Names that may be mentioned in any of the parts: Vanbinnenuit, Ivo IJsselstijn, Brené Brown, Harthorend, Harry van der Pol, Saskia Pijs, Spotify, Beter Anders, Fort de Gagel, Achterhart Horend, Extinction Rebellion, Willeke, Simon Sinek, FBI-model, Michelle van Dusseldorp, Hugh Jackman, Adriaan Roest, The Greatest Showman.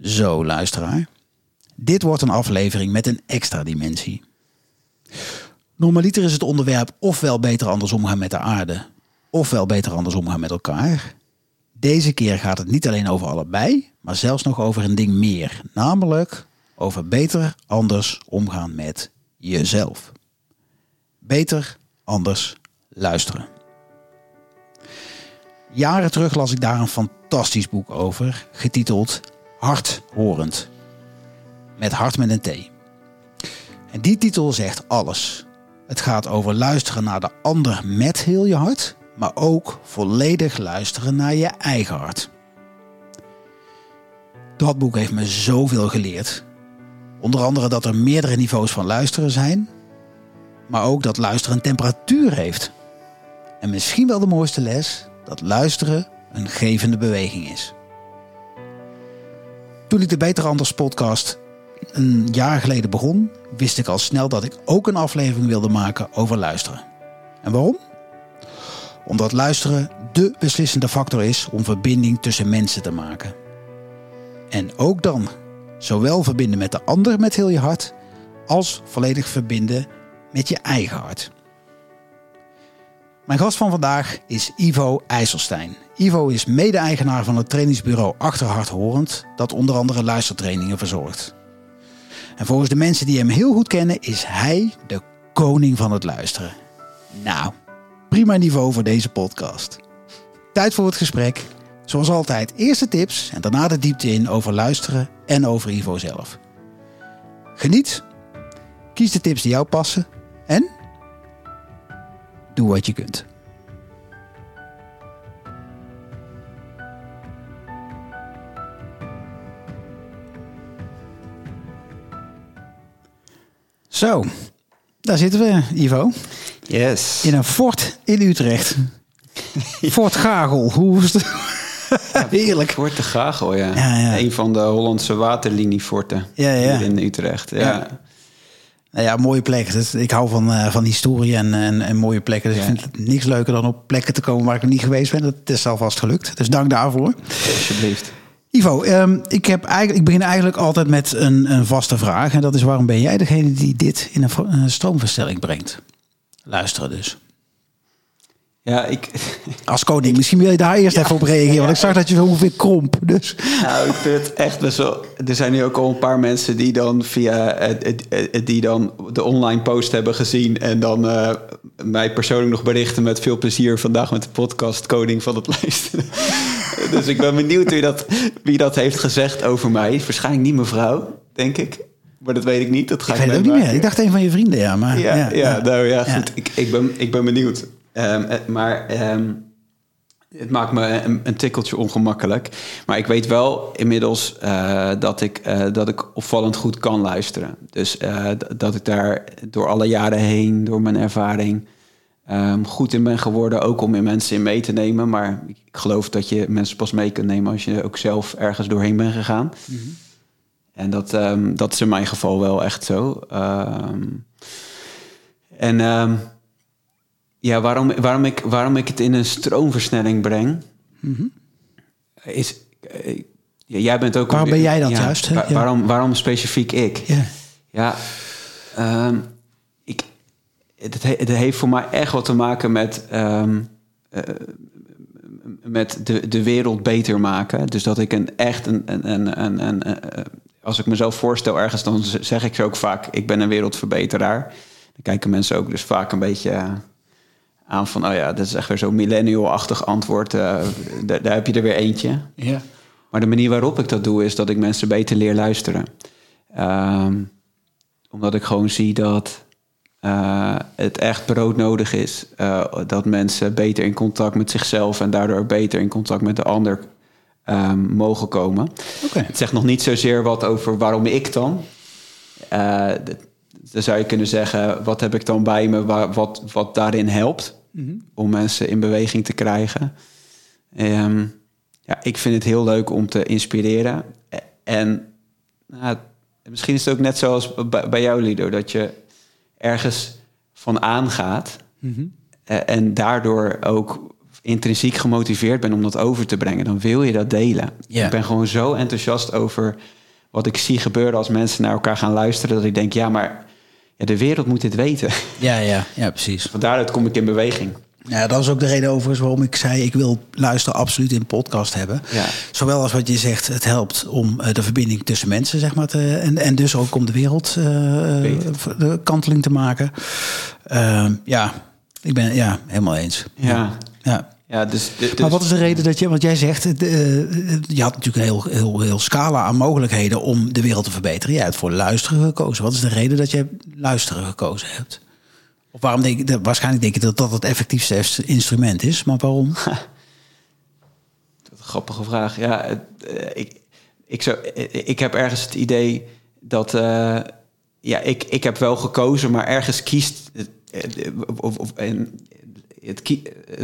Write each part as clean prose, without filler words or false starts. Zo, luisteraar. Dit wordt een aflevering met een extra dimensie. Normaliter is het onderwerp ofwel beter anders omgaan met de aarde, ofwel beter anders omgaan met elkaar. Deze keer gaat het niet alleen over allebei, maar zelfs nog over een ding meer. Namelijk over beter anders omgaan met jezelf. Beter anders luisteren. Jaren terug las ik daar een fantastisch boek over, getiteld Harthorend. Met hart met een T. En die titel zegt alles. Het gaat over luisteren naar de ander met heel je hart, maar ook volledig luisteren naar je eigen hart. Dat boek heeft me zoveel geleerd. Onder andere dat er meerdere niveaus van luisteren zijn, maar ook dat luisteren een temperatuur heeft. En misschien wel de mooiste les, dat luisteren een gevende beweging is. Toen ik de Beter Anders podcast een jaar geleden begon, wist ik al snel dat ik ook een aflevering wilde maken over luisteren. En waarom? Omdat luisteren de beslissende factor is om verbinding tussen mensen te maken. En ook dan, zowel verbinden met de ander met heel je hart, als volledig verbinden met je eigen hart. Mijn gast van vandaag is Ivo IJsselstijn. Ivo is mede-eigenaar van het trainingsbureau Achterhart Horend, dat onder andere luistertrainingen verzorgt. En volgens de mensen die hem heel goed kennen, is hij de koning van het luisteren. Nou, prima niveau voor deze podcast. Tijd voor het gesprek. Zoals altijd, eerste tips en daarna de diepte in over luisteren en over Ivo zelf. Geniet, kies de tips die jou passen en doe wat je kunt. Zo, daar zitten we, Ivo. Yes. In een fort in Utrecht. Fort Gagel, hoe is het? Heerlijk. Fort de Gagel, ja. Ja. Een van de Hollandse waterlinieforten hier in Utrecht. Ja. Nou ja, mooie plek. Ik hou van historie en mooie plekken. Dus ik vind het niks leuker dan op plekken te komen waar ik nog niet geweest ben. Dat is alvast gelukt. Dus dank daarvoor. Alsjeblieft. Ivo, ik begin eigenlijk altijd met een vaste vraag. En dat is: waarom ben jij degene die dit in een stroomversnelling brengt? Luisteren dus. Ja, als koning, misschien wil je daar eerst even op reageren. Want ik zag dat je zo ongeveer kromp. Dus. Nou, ik vind het echt best wel. Er zijn nu ook al een paar mensen die dan via de online post hebben gezien. En dan mij persoonlijk nog berichten met veel plezier vandaag met de podcast Koning van het Luisteren. Dus ik ben benieuwd wie dat heeft gezegd over mij. Waarschijnlijk niet mevrouw, denk ik. Maar dat weet ik niet. Dat ga ik weet het ook niet meer. Ik dacht een van je vrienden, ja. Maar, goed. Ik ben benieuwd. Het maakt me een tikkeltje ongemakkelijk. Maar ik weet wel inmiddels dat ik opvallend goed kan luisteren. Dus dat ik daar door alle jaren heen, door mijn ervaring, goed in ben geworden. Ook om in mensen in mee te nemen. Maar ik geloof dat je mensen pas mee kunt nemen als je ook zelf ergens doorheen bent gegaan. Mm-hmm. En dat is in mijn geval wel echt zo. Ja, waarom ik het in een stroomversnelling breng, mm-hmm, is... jij bent ook... Waarom ben jij dat juist? Waarom specifiek ik? Yeah. Ja. Het heeft voor mij echt wat te maken met de wereld beter maken. Dus dat ik als ik mezelf voorstel ergens, dan zeg ik ze ook vaak: ik ben een wereldverbeteraar. Dan kijken mensen ook dus vaak een beetje... aan van, dat is echt weer zo'n millennial-achtig antwoord. Daar heb je er weer eentje. Yeah. Maar de manier waarop ik dat doe, is dat ik mensen beter leer luisteren. Omdat ik gewoon zie dat het echt broodnodig is. Dat mensen beter in contact met zichzelf en daardoor beter in contact met de ander mogen komen. Okay. Het zegt nog niet zozeer wat over waarom ik dan... Dan zou je kunnen zeggen, wat heb ik dan bij me, wat daarin helpt, mm-hmm, om mensen in beweging te krijgen. Ik vind het heel leuk om te inspireren. En misschien is het ook net zoals bij jou, Lido, dat je ergens van aangaat. Mm-hmm. En daardoor ook intrinsiek gemotiveerd ben om dat over te brengen, dan wil je dat delen. Yeah. Ik ben gewoon zo enthousiast over wat ik zie gebeuren als mensen naar elkaar gaan luisteren, dat ik denk, ja, maar ja, de wereld moet dit weten. Ja, precies. Van daaruit kom ik in beweging. Ja, dat is ook de reden overigens waarom ik zei, ik wil luisteren absoluut in podcast hebben. Ja. Zowel als wat je zegt, het helpt om de verbinding tussen mensen, zeg maar, en dus ook om de wereld de kanteling te maken. Ik ben helemaal eens. Ja, dus. Maar wat is de reden dat je, want jij zegt, je had natuurlijk een heel scala aan mogelijkheden om de wereld te verbeteren. Jij hebt voor luisteren gekozen. Wat is de reden dat je luisteren gekozen hebt? Of waarom denk je dat het effectiefste instrument is, maar waarom? Dat is een grappige vraag. Ja, ik heb ergens het idee dat ik heb wel gekozen, maar ergens kiest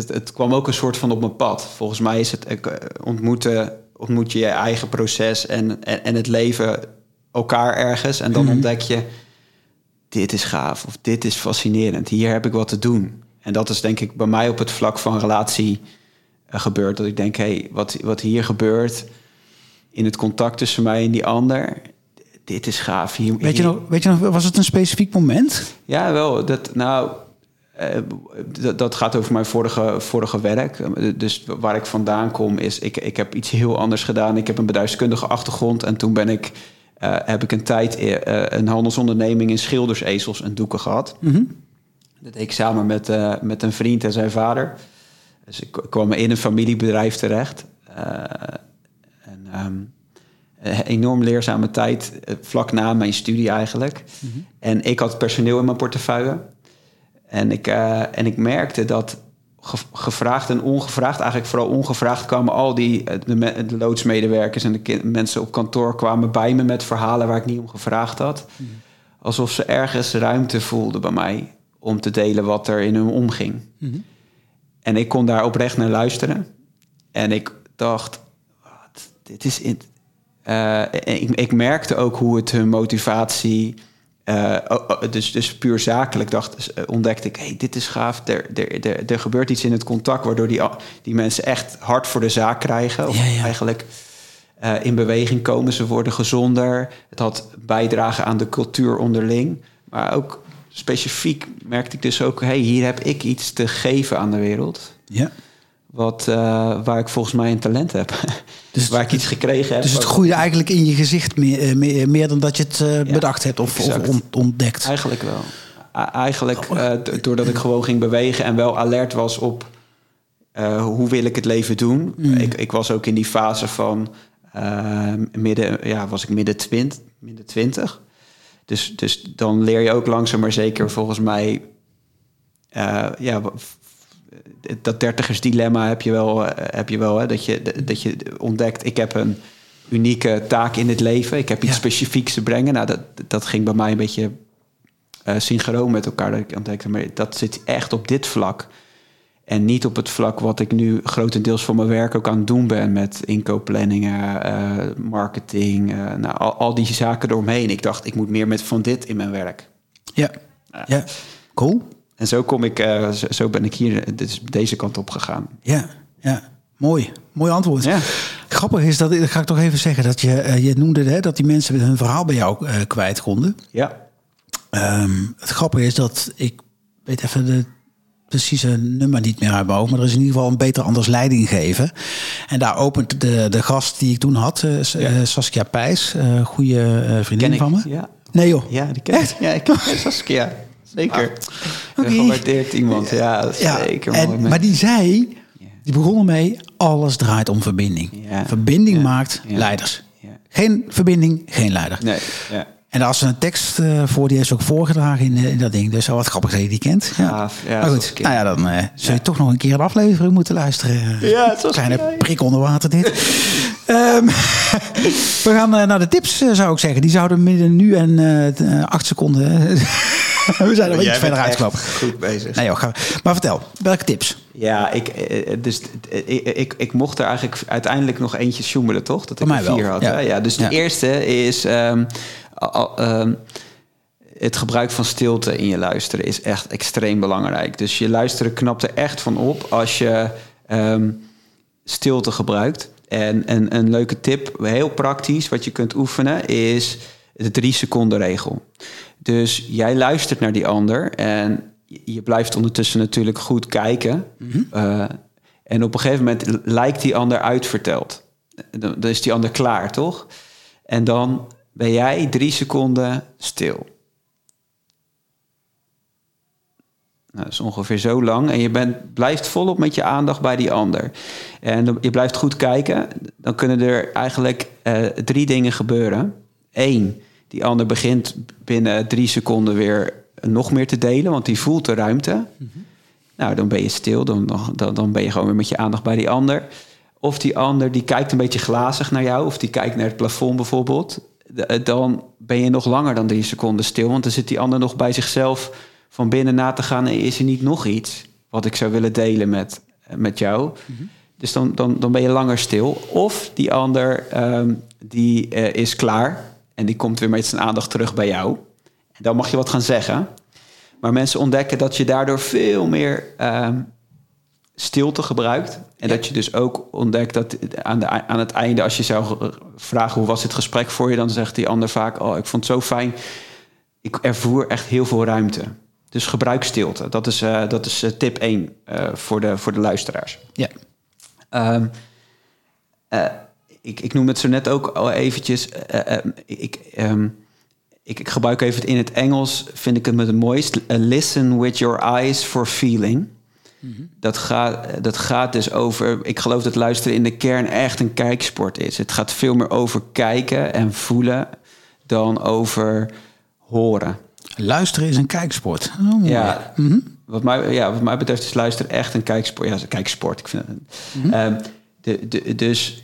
het kwam ook een soort van op mijn pad. Volgens mij is het ontmoet je eigen proces en het leven elkaar ergens en dan ontdek je, dit is gaaf of dit is fascinerend. Hier heb ik wat te doen. En dat is denk ik bij mij op het vlak van relatie gebeurd. Dat ik denk, wat hier gebeurt in het contact tussen mij en die ander, dit is gaaf. Weet je nog, was het een specifiek moment? Ja, wel. Dat gaat over mijn vorige werk. Dus waar ik vandaan kom is, ik heb iets heel anders gedaan. Ik heb een bedrijfskundige achtergrond en toen ben ik... heb ik een tijd een handelsonderneming in schilders, ezels en doeken gehad. Mm-hmm. Dat deed ik samen met een vriend en zijn vader. Dus ik kwam in een familiebedrijf terecht. Een enorm leerzame tijd, vlak na mijn studie eigenlijk. Mm-hmm. En ik had personeel in mijn portefeuille. En ik merkte dat gevraagd en ongevraagd, eigenlijk vooral ongevraagd, kwamen al de loodsmedewerkers en de mensen op kantoor kwamen bij me met verhalen waar ik niet om gevraagd had. Mm. Alsof ze ergens ruimte voelden bij mij om te delen wat er in hun omging. Mm-hmm. En ik kon daar oprecht naar luisteren. En ik dacht, dit is... Ik merkte ook hoe het hun motivatie... Dus puur zakelijk ontdekte ik... hey, dit is gaaf, er gebeurt iets in het contact... waardoor die mensen echt hard voor de zaak krijgen. Of eigenlijk in beweging komen, ze worden gezonder. Het had bijdrage aan de cultuur onderling. Maar ook specifiek merkte ik dus ook... hey, hier heb ik iets te geven aan de wereld... Ja. Waar ik volgens mij een talent heb. Dus waar ik iets gekregen heb. Dus het groeide eigenlijk in je gezicht meer dan dat je het bedacht hebt of ontdekt. Eigenlijk wel. Doordat ik gewoon ging bewegen en wel alert was op hoe wil ik het leven doen. Mm. Ik was ook in die fase van midden 20. Dus dan leer je ook langzaam maar zeker volgens mij... dat dertigersdilemma heb je wel hè? Dat je ontdekt, ik heb een unieke taak in het leven. Ik heb iets specifieks te brengen. Nou, dat ging bij mij een beetje synchroon met elkaar. Dat ik ontdekte, maar dat zit echt op dit vlak. En niet op het vlak wat ik nu grotendeels voor mijn werk ook aan het doen ben. Met inkoopplanningen, marketing, al die zaken eromheen. Ik dacht, ik moet meer met van dit in mijn werk. Ja. Cool. En zo kom ik, zo ben ik hier deze kant op gegaan. Ja. Mooi. Mooi antwoord. Ja. Grappig is dat, ga ik toch even zeggen, dat je noemde hè, dat die mensen hun verhaal bij jou kwijt konden. Ja. Het grappige is dat ik weet even de precieze nummer niet meer uit mijn hoofd, maar er is in ieder geval een Beter Anders leiding geven. En daar opent de gast die ik toen had, Saskia Pijs, goede vriendin van me. Ja. Nee joh. Ja, die ken ik. Ja, ik ken Saskia. Zeker. Gewaardeerd iemand. Ja, zeker. Maar die zei, die begonnen mee, alles draait om verbinding. Ja. Verbinding maakt leiders. Ja. Geen verbinding, geen leider. Nee. Ja. En daar was een tekst voor, die heeft ze ook voorgedragen in dat ding. Dus wat grappig dat je die kent. Ja. Gaaf, ja, maar goed, dan zou je toch nog een keer een aflevering moeten luisteren. Ja, het was kleine prik onder water dit. We gaan naar de tips, zou ik zeggen. Die zouden midden nu en 8 seconden... We zijn er iets verder uitgelopen. Goed bezig. Nee, maar vertel, welke tips? Ja, ik mocht er eigenlijk uiteindelijk nog eentje sjoemelen, toch? Dat ik er 4 had. Ja. Ja, dus de eerste is... het gebruik van stilte in je luisteren is echt extreem belangrijk. Dus je luisteren knapt er echt van op als je stilte gebruikt. En een leuke tip, heel praktisch, wat je kunt oefenen, is de 3-seconden regel. Dus jij luistert naar die ander en je blijft ondertussen natuurlijk goed kijken. Mm-hmm. En op een gegeven moment lijkt die ander uitverteld. Dan is die ander klaar, toch? En dan ben jij 3 seconden stil. Nou, dat is ongeveer zo lang. En je blijft volop met je aandacht bij die ander. En je blijft goed kijken. Dan kunnen er eigenlijk 3 dingen gebeuren. 1, die ander begint binnen 3 seconden weer nog meer te delen, want die voelt de ruimte. Mm-hmm. Nou, dan ben je stil. Dan ben je gewoon weer met je aandacht bij die ander. Of die ander die kijkt een beetje glazig naar jou, of die kijkt naar het plafond bijvoorbeeld. Dan ben je nog langer dan 3 seconden stil, want dan zit die ander nog bij zichzelf van binnen na te gaan. Is er niet nog iets wat ik zou willen delen met jou? Mm-hmm. Dus dan ben je langer stil. Of die ander die is klaar en die komt weer met zijn aandacht terug bij jou. En dan mag je wat gaan zeggen. Maar mensen ontdekken dat je daardoor veel meer stilte gebruikt. En ja, dat je dus ook ontdekt dat aan het einde, als je zou vragen hoe was dit gesprek voor je, dan zegt die ander vaak, oh, ik vond het zo fijn. Ik ervoer echt heel veel ruimte. Dus gebruik stilte. Dat is tip 1 voor de luisteraars. Ja. Ik noem het zo net ook al eventjes. Ik gebruik even het in het Engels, vind ik het met het mooist. Listen with your eyes for feeling. Mm-hmm. Dat gaat dus over... Ik geloof dat luisteren in de kern echt een kijksport is. Het gaat veel meer over kijken en voelen dan over horen. Luisteren is een kijksport. Oh, ja, mm-hmm. Wat mij betreft is luisteren echt een kijksport. Ja, een kijksport. Ik vind het. Mm-hmm. Dus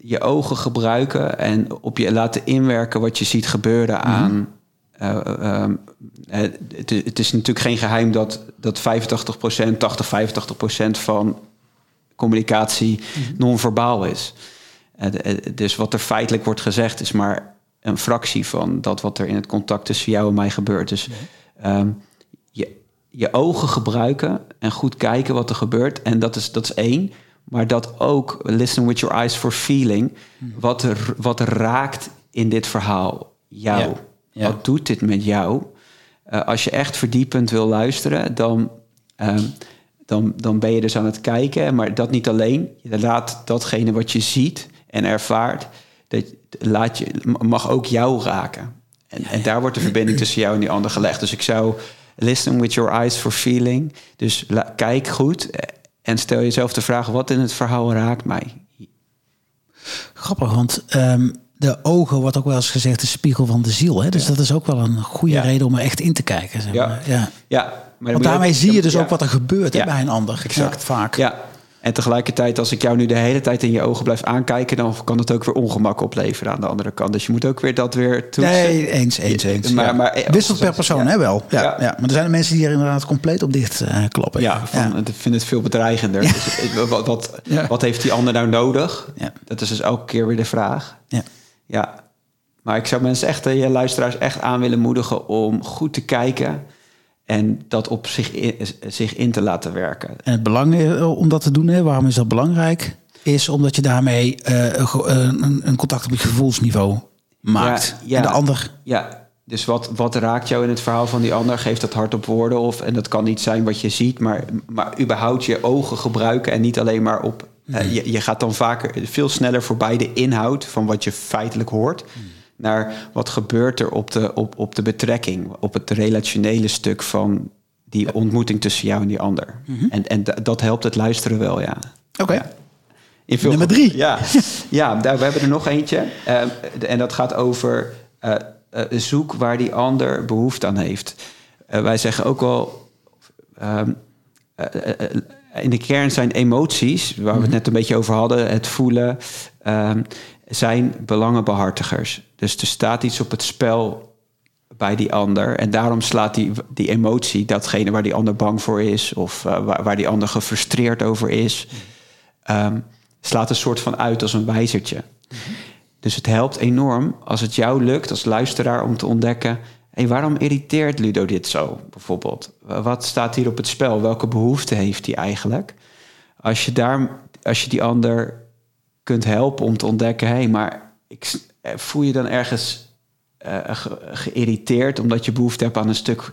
je ogen gebruiken en op je laten inwerken wat je ziet gebeuren aan... Mm-hmm. Het is natuurlijk geen geheim dat 85%, 80-85% van communicatie mm-hmm. non-verbaal is. Dus wat er feitelijk wordt gezegd is maar een fractie van dat wat er in het contact tussen jou en mij gebeurt. Dus je ogen gebruiken en goed kijken wat er gebeurt. En dat is 1. Maar dat ook, listen with your eyes for feeling. Mm-hmm. Wat raakt in dit verhaal jou? Yeah. Ja. Wat doet dit met jou? Als je echt verdiepend wil luisteren, dan ben je dus aan het kijken. Maar dat niet alleen. Je laat datgene wat je ziet en ervaart, mag ook jou raken. En daar wordt de verbinding tussen jou en die ander gelegd. Dus ik zou listen with your eyes for feeling. Dus kijk goed en stel jezelf de vraag, wat in het verhaal raakt mij? Grappig, want... de ogen wordt ook wel eens gezegd de spiegel van de ziel. Hè? Dus ja, dat is ook wel een goede reden om er echt in te kijken. Zeg maar. Maar want daarmee zie je dus ook wat er gebeurt bij een ander. Exact, vaak. Ja. En tegelijkertijd, als ik jou nu de hele tijd in je ogen blijf aankijken, dan kan het ook weer ongemak opleveren aan de andere kant. Dus je moet ook weer dat weer toetsen. Nee, eens. Maar wisselt per persoon, hè wel. Ja. Maar er zijn mensen die er inderdaad compleet op dicht kloppen. Ik vind het veel bedreigender. Ja. Dus, wat heeft die ander nou nodig? Ja. Dat is dus elke keer weer de vraag. Ja. Maar ik zou mensen echt, je luisteraars echt aan willen moedigen om goed te kijken en dat op zich in te laten werken. En het belang om dat te doen, hè, waarom is dat belangrijk? Is omdat je daarmee een contact op het gevoelsniveau maakt. Ja. En de ander. Ja. Dus wat raakt jou in het verhaal van die ander? Geeft dat hard op woorden? En dat kan niet zijn wat je ziet, maar überhaupt je ogen gebruiken en niet alleen maar op. Nee. Je gaat dan vaker veel sneller voorbij de inhoud van wat je feitelijk hoort. Mm. Naar wat gebeurt er op de betrekking, op het relationele stuk van die ontmoeting tussen jou en die ander. Mm-hmm. En dat helpt het luisteren wel, ja. Oké. Ja. Nummer 3. Ja, we hebben er nog eentje. En dat gaat over zoek waar die ander behoefte aan heeft. Wij zeggen ook wel... in de kern zijn emoties, waar we het net een beetje over hadden, het voelen, zijn belangenbehartigers. Dus er staat iets op het spel bij die ander. En daarom slaat die emotie, datgene waar die ander bang voor is, of waar die ander gefrustreerd over is, slaat een soort van uit als een wijzertje. Mm-hmm. Dus het helpt enorm als het jou lukt als luisteraar om te ontdekken, hey, waarom irriteert Ludo dit zo, bijvoorbeeld? Wat staat hier op het spel? Welke behoefte heeft hij eigenlijk? Als je die ander kunt helpen om te ontdekken, hé, maar voel je dan ergens geïrriteerd omdat je behoefte hebt aan een stuk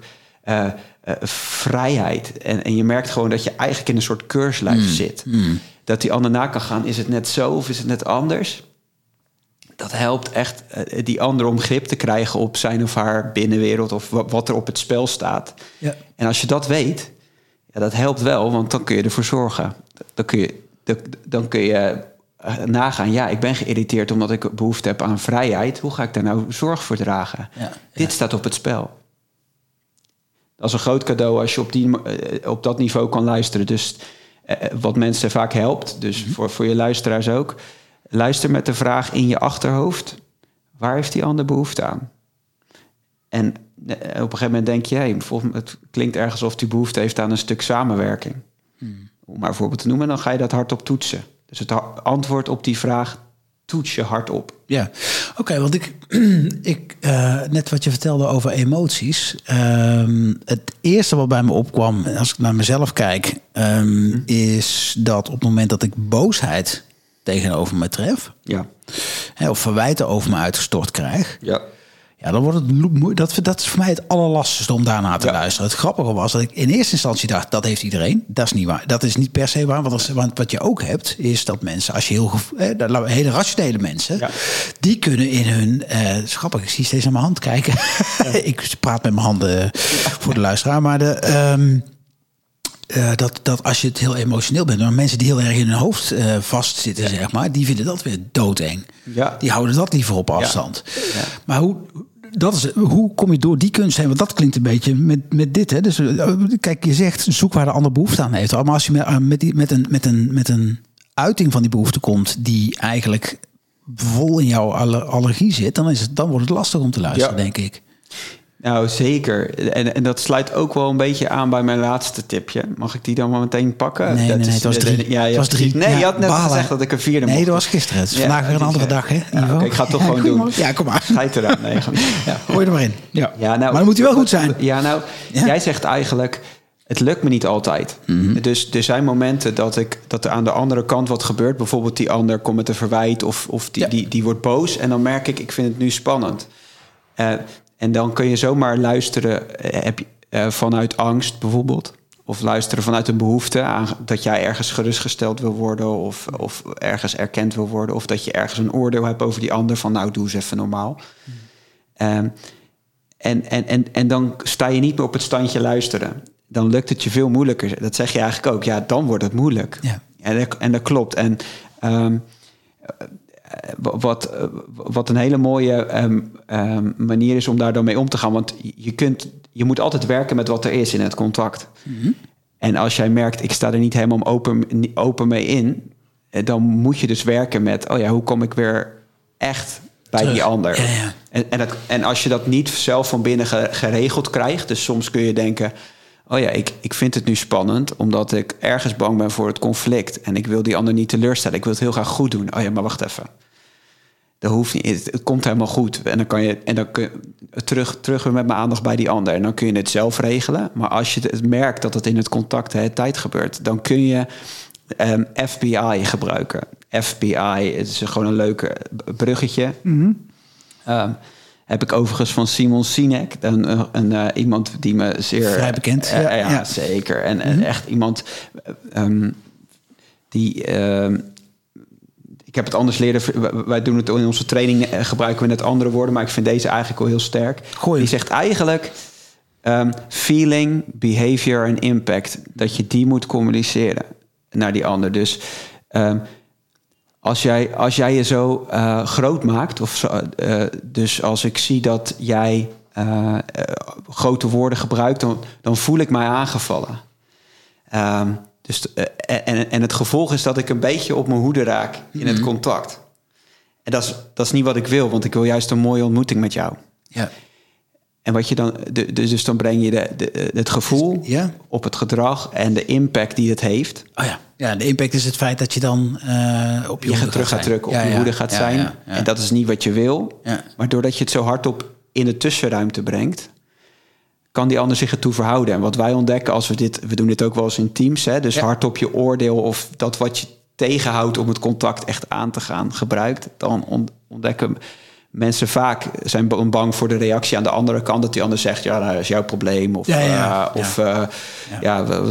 vrijheid. En je merkt gewoon dat je eigenlijk in een soort keurslijf zit. Mm. Dat die ander na kan gaan. Is het net zo of is het net anders? Dat helpt echt die ander om grip te krijgen op zijn of haar binnenwereld of wat er op het spel staat. Ja. En als je dat weet, ja, dat helpt wel, want dan kun je ervoor zorgen. Dan kun je nagaan, ja, ik ben geïrriteerd omdat ik behoefte heb aan vrijheid. Hoe ga ik daar nou zorg voor dragen? Ja. Dit staat op het spel. Dat is een groot cadeau als je op dat niveau kan luisteren. Dus wat mensen vaak helpt, dus voor je luisteraars ook. Luister met de vraag in je achterhoofd. Waar heeft die ander behoefte aan? En op een gegeven moment denk je, hey, het klinkt ergens of die behoefte heeft aan een stuk samenwerking. Om maar een voorbeeld te noemen, dan ga je dat hardop toetsen. Dus het antwoord op die vraag toets je hardop. Ja, oké, want ik net wat je vertelde over emoties. Het eerste wat bij me opkwam, als ik naar mezelf kijk, is dat op het moment dat ik boosheid tegenover me tref, ja, of verwijten over me uitgestort krijg, ja. Ja, dan wordt het dat is voor mij het allerlastigste om daarna te luisteren. Het grappige was dat ik in eerste instantie dacht, dat heeft iedereen. Dat is niet waar. Dat is niet per se waar. Want wat je ook hebt, is dat mensen, als je hele rationele mensen, ja, die kunnen in hun... grappig, ik zie steeds aan mijn hand kijken. Ja. Ik praat met mijn handen voor de luisteraar. Maar dat als je het heel emotioneel bent, maar mensen die heel erg in hun hoofd vastzitten, zeg maar, die vinden dat weer doodeng. Ja. Die houden dat liever op afstand. Ja. Ja. Maar hoe kom je door die kunst heen? Want dat klinkt een beetje met dit. Hè? Dus kijk, je zegt, zoek waar de ander behoefte aan heeft. Maar als je met een uiting van die behoefte komt die eigenlijk vol in jouw allergie zit, dan wordt het lastig om te luisteren, denk ik. Nou, zeker. En dat sluit ook wel een beetje aan bij mijn laatste tipje. Mag ik die dan maar meteen pakken? Nee, het was 3. Ja, het was 3. Nee, je had net gezegd dat ik 4 mocht. Nee, dat was gisteren. Het is vandaag weer een andere dag, hè? Ja, okay, ik ga het toch gewoon doen. Maar. Ja, kom maar. Schijt eraan. Nee, gooi er maar in. Ja. Ja, nou, maar dan moet hij wel goed zijn. Ja, nou, jij zegt eigenlijk, het lukt me niet altijd. Mm-hmm. Dus er zijn momenten dat er aan de andere kant wat gebeurt. Bijvoorbeeld die ander komt met een verwijt of die wordt boos. En dan merk ik vind het nu spannend. En dan kun je zomaar luisteren vanuit angst bijvoorbeeld. Of luisteren vanuit een behoefte aan dat jij ergens gerustgesteld wil worden. Of ergens erkend wil worden. Of dat je ergens een oordeel hebt over die ander. Van nou, doe eens even normaal. En dan sta je niet meer op het standje luisteren. Dan lukt het je veel moeilijker. Dat zeg je eigenlijk ook. Ja, dan wordt het moeilijk. Ja. En dat klopt. En wat een hele mooie manier is om daar dan mee om te gaan. Want je moet altijd werken met wat er is in het contact. Mm-hmm. En als jij merkt, ik sta er niet helemaal open mee in, dan moet je dus werken met, hoe kom ik weer echt bij die ander? Ja, ja. En als je dat niet zelf van binnen geregeld krijgt, dus soms kun je denken, ik vind het nu spannend omdat ik ergens bang ben voor het conflict. En ik wil die ander niet teleurstellen. Ik wil het heel graag goed doen. Maar wacht even. Dat hoeft niet. Het komt helemaal goed. En dan kan je terug weer met mijn aandacht bij die ander. En dan kun je het zelf regelen. Maar als je het merkt dat het in het contact de tijd gebeurt, dan kun je FBI gebruiken. FBI is gewoon een leuke bruggetje. Mm-hmm. Heb ik overigens van Simon Sinek, iemand die me zeer... Vrij bekend. Ja, zeker. En echt iemand die... Ik heb het anders leren... Wij doen het in onze training, gebruiken we net andere woorden, maar ik vind deze eigenlijk al heel sterk. Goeie. Die zegt eigenlijk feeling, behavior en impact. Dat je die moet communiceren naar die ander. Dus... Als jij je zo groot maakt, of zo, dus als ik zie dat jij grote woorden gebruikt, dan voel ik mij aangevallen. En het gevolg is dat ik een beetje op mijn hoede raak in het contact. En dat is niet wat ik wil, want ik wil juist een mooie ontmoeting met jou. Ja. En wat je dan, dus dan breng je het gevoel op het gedrag en de impact die het heeft. Oh ja. Ja, de impact is het feit dat je dan op je hoede gaat drukken, op je hoede gaat zijn. Ja, ja. En dat is niet wat je wil. Ja. Maar doordat je het zo hardop in de tussenruimte brengt, kan die ander zich ertoe verhouden? En wat wij ontdekken als we doen dit ook wel eens in teams, hè? Dus hardop je oordeel of dat wat je tegenhoudt om het contact echt aan te gaan gebruikt, dan ontdekken mensen vaak, zijn bang voor de reactie aan de andere kant, dat die ander zegt, ja, nou, dat is jouw probleem, of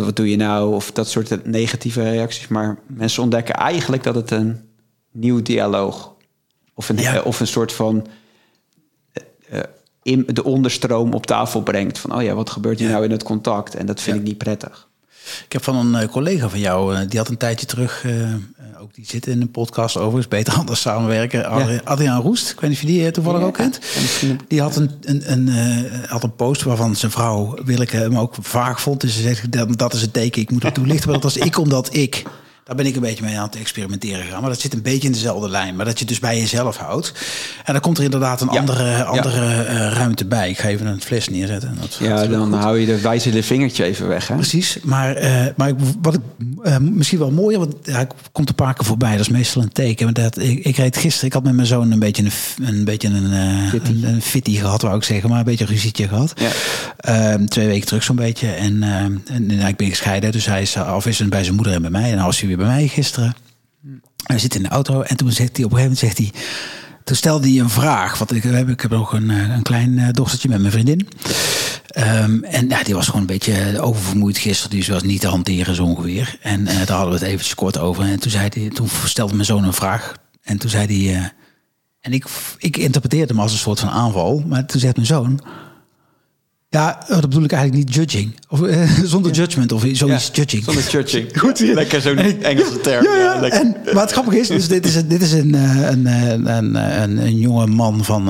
wat doe je nou, of dat soort negatieve reacties. Maar mensen ontdekken eigenlijk dat het een nieuw dialoog of een soort van in de onderstroom op tafel brengt van, oh ja, wat gebeurt hier nou in het contact? En dat vind ik niet prettig. Ik heb van een collega van jou, die had een tijdje terug, ook die zit in een podcast overigens, Beter Anders samenwerken, Adriaan Roest, ik weet niet of je die toevallig ook kent. Die had een post waarvan zijn vrouw, Willeke, hem ook vaag vond. Dus ze zegt, dat is het teken, ik moet het toelichten. Maar dat was omdat ik... Daar ben ik een beetje mee aan het experimenteren gegaan. Maar dat zit een beetje in dezelfde lijn. Maar dat je dus bij jezelf houdt. En dan komt er inderdaad een andere ruimte bij. Ik ga even een fles neerzetten. Dan hou je de wijzende vingertje even weg. Hè? Precies. Maar wat ik misschien wel mooier... want hij komt een paar keer voorbij. Dat is meestal een teken. Maar ik reed gisteren... Ik had met mijn zoon een beetje een fitty gehad, wou ik zeggen. Maar een beetje een ruzietje gehad. Ja. 2 weken terug zo'n beetje. En ik ben gescheiden. Dus hij is afwisselend bij zijn moeder en bij mij. En als hij weer bij mij gisteren. Hij zit in de auto en toen zegt hij op een gegeven moment... Toen stelde hij een vraag. Want ik heb ook een klein dochtertje met mijn vriendin. Die was gewoon een beetje oververmoeid gisteren. Dus was niet te hanteren zo ongeveer. En daar hadden we het eventjes kort over. En toen stelde mijn zoon een vraag. En toen zei hij... en ik interpreteerde hem als een soort van aanval. Maar toen zegt mijn zoon... Ja, dat bedoel ik eigenlijk niet judging. Of zonder judgment of zoiets judging. Zonder judging. Goed, lekker zo'n Engelse term. Maar het grappige is, dus dit is een jonge man van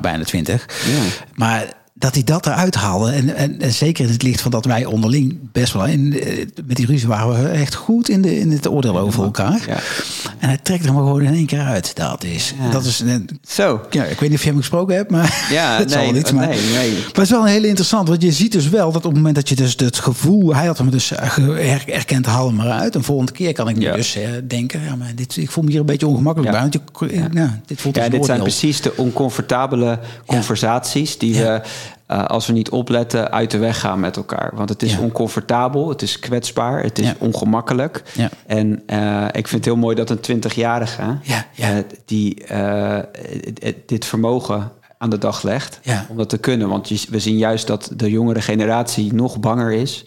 bijna 20. Yeah. Maar dat hij dat eruit haalde. En zeker in het licht van dat wij onderling best wel... met die ruzie waren we echt goed in het oordeel over elkaar. Ja. En hij trekt er maar gewoon in één keer uit. Dat is zo. Ja, ik weet niet of je hem gesproken hebt, maar... Ja, nee. Maar het is wel een heel interessant, want je ziet dus wel... dat op het moment dat je dus het gevoel... Hij had hem dus herkend, haal hem maar uit. En volgende keer kan ik dus denken... Ja, maar ik voel me hier een beetje ongemakkelijk bij. Want dit voelt dit zijn precies de oncomfortabele conversaties... die we... als we niet opletten, uit de weg gaan met elkaar. Want het is oncomfortabel, het is kwetsbaar, het is ongemakkelijk. Ja. En ik vind het heel mooi dat een 20-jarige... die dit vermogen aan de dag legt om dat te kunnen. Want we zien juist dat de jongere generatie nog banger is...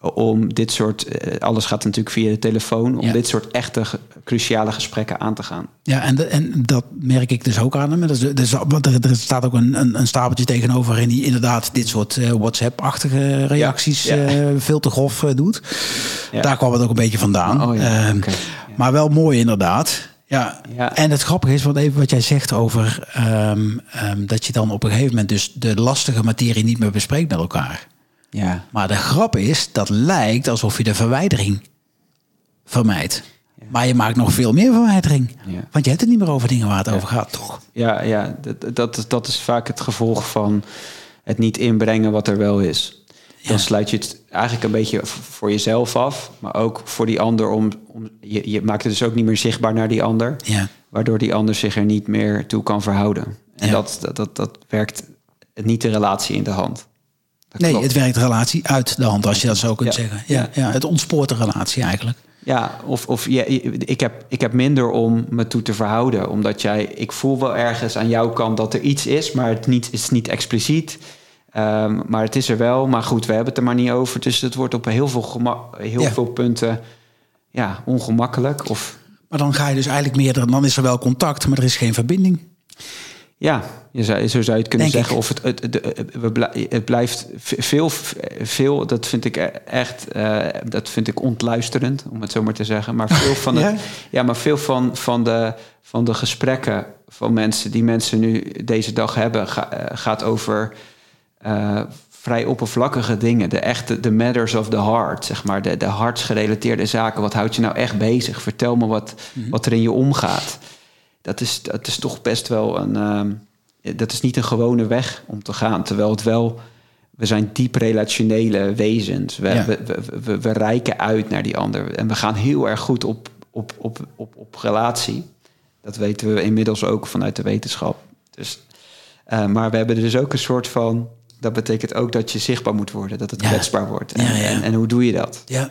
om dit soort... alles gaat natuurlijk via de telefoon... om dit soort echte cruciale gesprekken aan te gaan. Ja, en dat merk ik dus ook aan hem. Er staat ook een stapeltje tegenover... en die inderdaad dit soort WhatsApp-achtige reacties... veel te grof doet. Ja. Daar kwam het ook een beetje vandaan. Oh, ja. Okay. Maar wel mooi inderdaad... Ja, en het grappige is, want even wat jij zegt over... dat je dan op een gegeven moment... dus de lastige materie niet meer bespreekt met elkaar... Ja. Maar de grap is, dat lijkt alsof je de verwijdering vermijdt. Ja. Maar je maakt nog veel meer verwijdering. Ja. Want je hebt het niet meer over dingen waar het over gaat, toch? Ja, dat is vaak het gevolg van het niet inbrengen wat er wel is. Ja. Dan sluit je het eigenlijk een beetje voor jezelf af. Maar ook voor die ander. Je maakt het dus ook niet meer zichtbaar naar die ander. Ja. Waardoor die ander zich er niet meer toe kan verhouden. En dat werkt niet de relatie in de hand. Nee, het werkt de relatie uit de hand, als je dat zo kunt zeggen. Ja, het ontspoort de relatie eigenlijk. Ja, ik heb minder om me toe te verhouden. Omdat ik voel wel ergens aan jouw kant dat er iets is, maar het is niet expliciet. Maar het is er wel. Maar goed, we hebben het er maar niet over. Dus het wordt op heel veel punten ongemakkelijk. Maar dan ga je dus eigenlijk meer... Dan is er wel contact, maar er is geen verbinding. Ja, zo zou je het kunnen zeggen. Of het blijft veel. Dat vind ik echt. Dat vind ik ontluisterend, om het zo maar te zeggen. Maar veel van de gesprekken van mensen die mensen nu deze dag hebben, gaat over vrij oppervlakkige dingen. De echte de matters of the heart, zeg maar. De hartsgerelateerde zaken. Wat houdt je nou echt bezig? Vertel me wat er in je omgaat. Dat is toch best wel dat is niet een gewone weg om te gaan. Terwijl we zijn diep relationele wezens. We reiken uit naar die ander. En we gaan heel erg goed op relatie. Dat weten we inmiddels ook vanuit de wetenschap. Dus, maar we hebben dus ook een soort van dat betekent ook dat je zichtbaar moet worden. Dat het kwetsbaar wordt. En hoe doe je dat? Ja.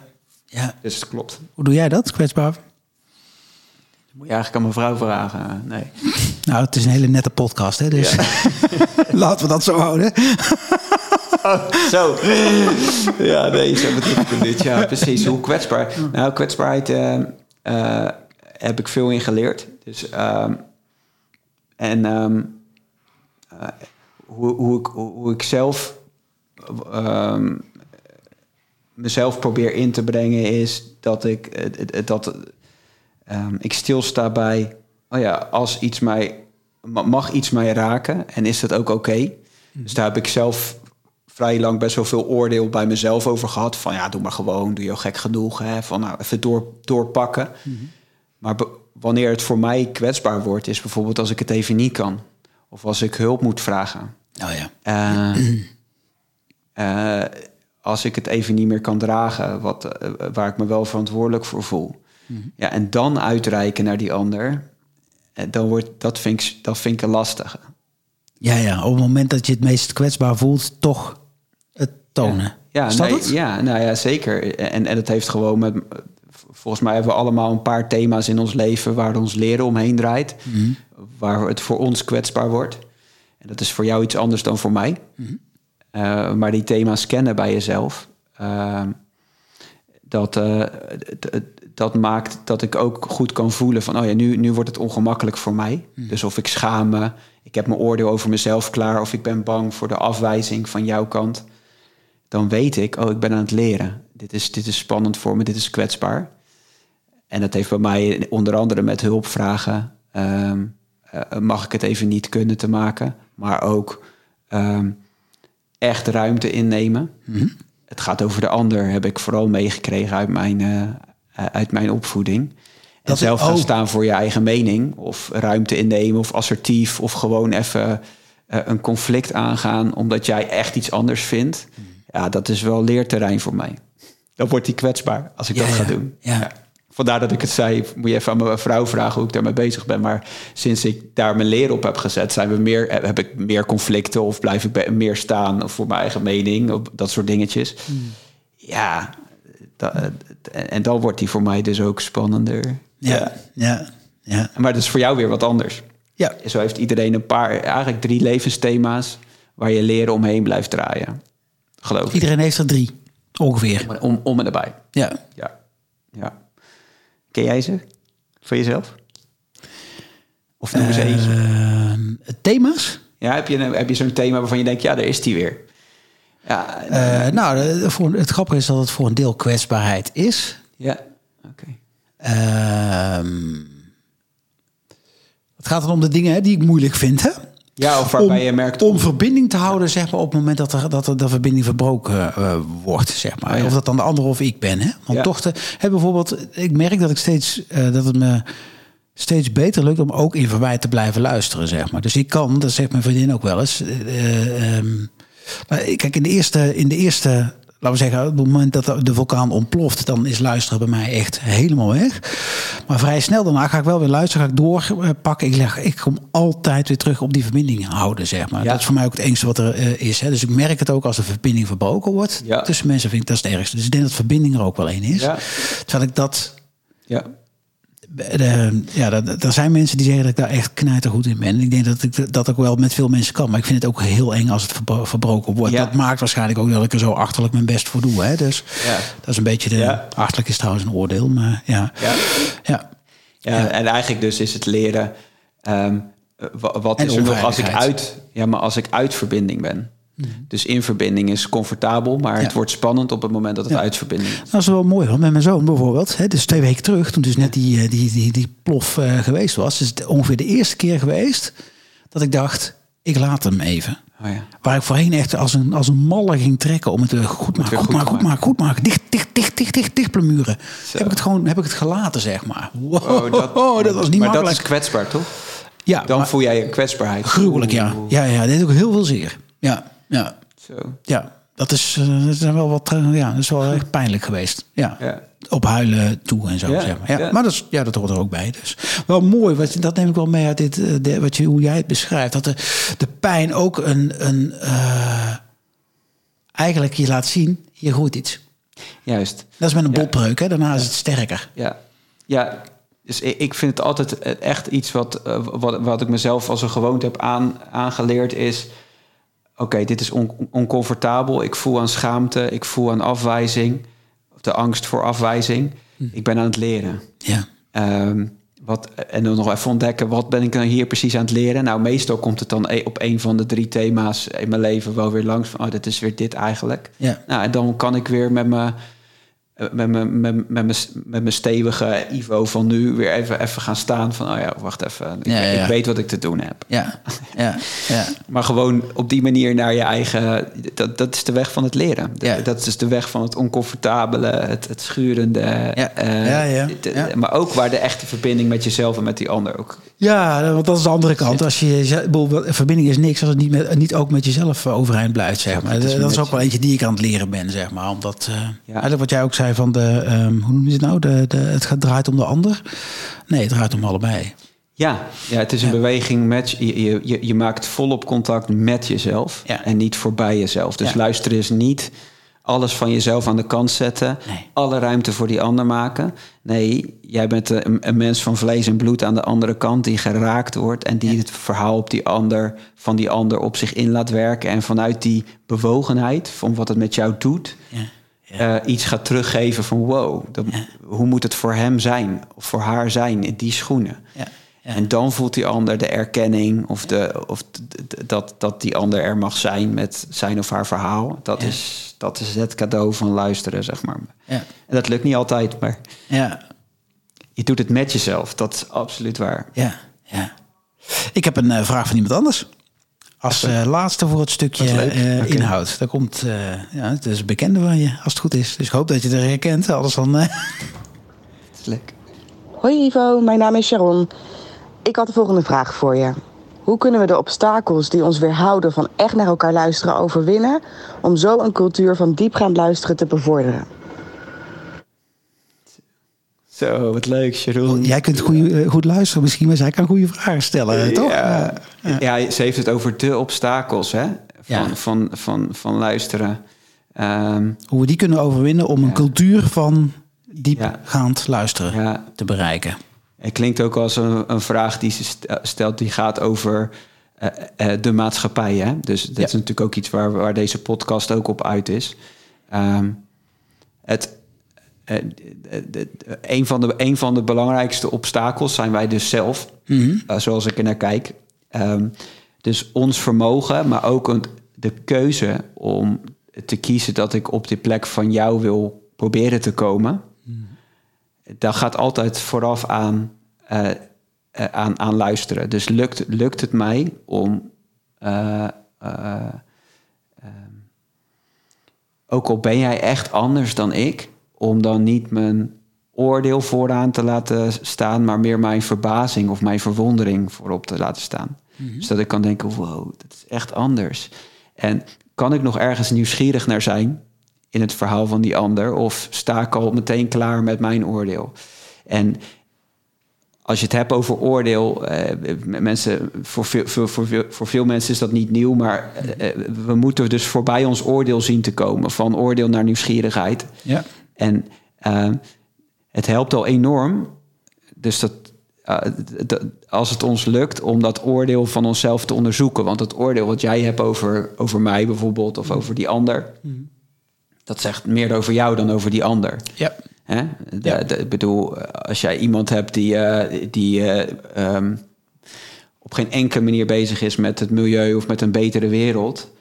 Dus het klopt. Hoe doe jij dat, kwetsbaar? Dat moet je eigenlijk aan mijn vrouw vragen. Nee. Nou, het is een hele nette podcast, hè? Dus laten we dat zo houden. Zo. Ja, nee, zo bedoel ik dit. Ja, precies. Hoe kwetsbaar? Nou, kwetsbaarheid heb ik veel in geleerd. Dus, hoe ik zelf mezelf probeer in te brengen is dat ik stilsta bij, oh ja, als iets mij mag iets mij raken en is dat ook oké? Dus daar heb ik zelf vrij lang best wel veel oordeel bij mezelf over gehad. Van ja, doe maar gewoon, doe je gek genoeg. Hè? Van nou, even doorpakken. Maar wanneer het voor mij kwetsbaar wordt, is bijvoorbeeld als ik het even niet kan. Of als ik hulp moet vragen. Als ik het even niet meer kan dragen, waar ik me wel verantwoordelijk voor voel. Ja, en dan uitreiken naar die ander, dan vind ik een lastige. Ja, op het moment dat je het meest kwetsbaar voelt, toch het tonen. Is dat het? Ja, nou ja, zeker. En het heeft gewoon met... Volgens mij hebben we allemaal een paar thema's in ons leven waar ons leren omheen draait. Waar het voor ons kwetsbaar wordt. En dat is voor jou iets anders dan voor mij. Maar die thema's kennen bij jezelf. Dat maakt dat ik ook goed kan voelen van... oh ja, nu wordt het ongemakkelijk voor mij. Dus of ik schaam me, ik heb mijn oordeel over mezelf klaar... of ik ben bang voor de afwijzing van jouw kant... dan weet ik, oh, ik ben aan het leren. Dit is spannend voor me, dit is kwetsbaar. En dat heeft bij mij onder andere met hulpvragen... mag ik het even niet kunnen te maken... maar ook echt ruimte innemen. Het gaat over de ander, heb ik vooral meegekregen uit mijn opvoeding. En zelf gaan staan voor je eigen mening... of ruimte innemen, of assertief... of gewoon even een conflict aangaan... omdat jij echt iets anders vindt. Ja, dat is wel leerterrein voor mij. Dan wordt die kwetsbaar als ik dat ga doen. Ja. Vandaar dat ik het zei, moet je even aan mijn vrouw vragen... hoe ik daarmee bezig ben. Maar sinds ik daar mijn leer op heb gezet... heb ik meer conflicten of blijf ik meer staan... voor mijn eigen mening, of dat soort dingetjes. Ja... en dan wordt die voor mij dus ook spannender. Ja. Maar dat is voor jou weer wat anders. Ja. Zo heeft iedereen eigenlijk 3 levensthema's... waar je leren omheen blijft draaien. Geloof ik. Iedereen heeft er 3, ongeveer. Om en erbij. Ja. Ken jij ze? Voor jezelf? Of noem ze eens? Thema's? Ja, heb je zo'n thema waarvan je denkt... ja, daar is die weer. Ja, het grappige is dat het voor een deel kwetsbaarheid is. Ja, oké. Het gaat dan om de dingen die ik moeilijk vind, hè? Ja, of waarbij je merkt... Om verbinding te houden, zeg maar, op het moment dat de verbinding verbroken wordt, zeg maar. Of dat dan de ander of ik ben, hè? Want bijvoorbeeld, ik merk dat ik steeds... dat het me steeds beter lukt om ook in verwijt te blijven luisteren, zeg maar. Dus ik kan, dat zegt mijn vriendin ook wel eens... kijk, in de eerste, laten we zeggen, op het moment dat de vulkaan ontploft, dan is luisteren bij mij echt helemaal weg. Maar vrij snel daarna ga ik wel weer luisteren, ga ik doorpakken. Ik kom altijd weer terug op die verbinding houden, zeg maar. Ja. Dat is voor mij ook het engste wat er is. Hè. Dus ik merk het ook als de verbinding verbroken wordt. Ja. Tussen mensen vind ik dat het ergste. Dus ik denk dat verbinding er ook wel één is. Ja. Terwijl ik dat... Ja. Er zijn mensen die zeggen dat ik daar echt knijtergoed in ben. En ik denk dat ik dat ook wel met veel mensen kan. Maar ik vind het ook heel eng als het verbroken wordt. Ja. Dat maakt waarschijnlijk ook dat ik er zo achterlijk mijn best voor doe. Hè? Dus dat is een beetje de... Ja. Achterlijk is trouwens een oordeel, maar ja. Ja. En eigenlijk dus is het leren... wat is er nog als ik uit... Ja, maar als ik uit verbinding ben... Dus in verbinding is comfortabel, maar het wordt spannend op het moment dat het uit verbinding is. Dat is wel mooi, hoor. Met mijn zoon bijvoorbeeld. Hè, dus 2 weken terug, toen dus net die plof geweest was. Is het ongeveer de eerste keer geweest dat ik dacht, ik laat hem even. Oh ja. Waar ik voorheen echt als een malle ging trekken om het goed maken. Dicht plamuren. Heb ik het gelaten, zeg maar. Wow, dat was niet maar makkelijk. Maar dat is kwetsbaar, toch? Ja. Dan voel jij een kwetsbaarheid. Gruwelijk, ja. Ja, dit doet ook heel veel zeer. Ja. Zo. Ja, dat is wel echt pijnlijk geweest. Ja. Op huilen toe en zo. Zeg maar. Maar dat hoort er ook bij. Dus wel mooi, dat neem ik wel mee uit dit, hoe jij het beschrijft. Dat de pijn ook eigenlijk je laat zien, je groeit iets. Juist. Dat is met een botbreuk, hè? Daarna is het sterker. Ja, ja. Dus ik vind het altijd echt iets wat ik mezelf als een gewoonte heb aangeleerd is... Oké, dit is oncomfortabel. Ik voel aan schaamte. Ik voel aan afwijzing. De angst voor afwijzing. Ik ben aan het leren. Ja. En dan nog even ontdekken, wat ben ik nou hier precies aan het leren? Nou, meestal komt het dan op een van de 3 thema's in mijn leven wel weer langs. Van, dat is weer dit eigenlijk. Ja. Nou, en dan kan ik weer met mijn stevige Ivo van nu weer even gaan staan van, wacht even. Ik weet wat ik te doen heb. Ja. Ja. Ja. Maar gewoon op die manier naar je eigen... Dat is de weg van het leren. Ja. Dat is de weg van het oncomfortabele, het schurende. Ja. Maar ook waar de echte verbinding met jezelf en met die ander ook... Ja, want dat is de andere kant. Als je verbinding is niks als het niet ook met jezelf overeind blijft, zeg maar. Dat is ook wel eentje die ik aan het leren ben, zeg maar. Omdat wat jij ook zei van de hoe noem je het nou? Het draait om de ander. Nee, het draait om allebei. Ja, het is een beweging met je maakt volop contact met jezelf en niet voorbij jezelf. Dus luister eens niet. Alles van jezelf aan de kant zetten. Nee. Alle ruimte voor die ander maken. Nee, jij bent een mens van vlees en bloed aan de andere kant... die geraakt wordt en die het verhaal op die ander, van die ander op zich in laat werken. En vanuit die bewogenheid van wat het met jou doet... iets gaat teruggeven van wow, hoe moet het voor hem zijn? Of voor haar zijn in die schoenen? Ja. Ja. En dan voelt die ander de erkenning of dat die ander er mag zijn met zijn of haar verhaal. Dat is het cadeau van luisteren, zeg maar. Ja. En dat lukt niet altijd, maar je doet het met jezelf. Dat is absoluut waar. Ja. Ja. Ik heb een vraag van iemand anders. Als laatste voor het stukje inhoud. Daar komt, het is een bekende van je, als het goed is. Dus ik hoop dat je het herkent, anders dan... Het is leuk. Hoi Ivo, mijn naam is Sharon. Ik had de volgende vraag voor je. Hoe kunnen we de obstakels die ons weerhouden van echt naar elkaar luisteren overwinnen... om zo een cultuur van diepgaand luisteren te bevorderen? Zo, wat leuk, Sharon. Jij kunt goed luisteren misschien, maar zij kan goede vragen stellen, toch? Ja, ze heeft het over de obstakels van luisteren. Hoe we die kunnen overwinnen om een cultuur van diepgaand luisteren te bereiken. Het klinkt ook als een vraag die ze stelt... die gaat over de maatschappij. Hè? Dus dat is natuurlijk ook iets waar deze podcast ook op uit is. Een van de belangrijkste obstakels zijn wij dus zelf. Mm-hmm. Zoals ik er naar kijk. Dus ons vermogen, maar ook de keuze om te kiezen... dat ik op die plek van jou wil proberen te komen... Dat gaat altijd vooraf aan luisteren. Dus lukt het mij om... ook al ben jij echt anders dan ik... om dan niet mijn oordeel vooraan te laten staan... maar meer mijn verbazing of mijn verwondering voorop te laten staan. Mm-hmm. Zodat ik kan denken, wow, dat is echt anders. En kan ik nog ergens nieuwsgierig naar zijn... in het verhaal van die ander? Of sta ik al meteen klaar met mijn oordeel? En als je het hebt over oordeel... mensen, voor veel mensen is dat niet nieuw... maar we moeten dus voorbij ons oordeel zien te komen... van oordeel naar nieuwsgierigheid. Ja. En het helpt al enorm... dus dat als het ons lukt om dat oordeel van onszelf te onderzoeken... want het oordeel wat jij hebt over mij bijvoorbeeld... of over die ander... Mm-hmm. Dat zegt meer over jou dan over die ander. Ja. Hè? Ik bedoel, als jij iemand hebt die op geen enkele manier bezig is met het milieu of met een betere wereld,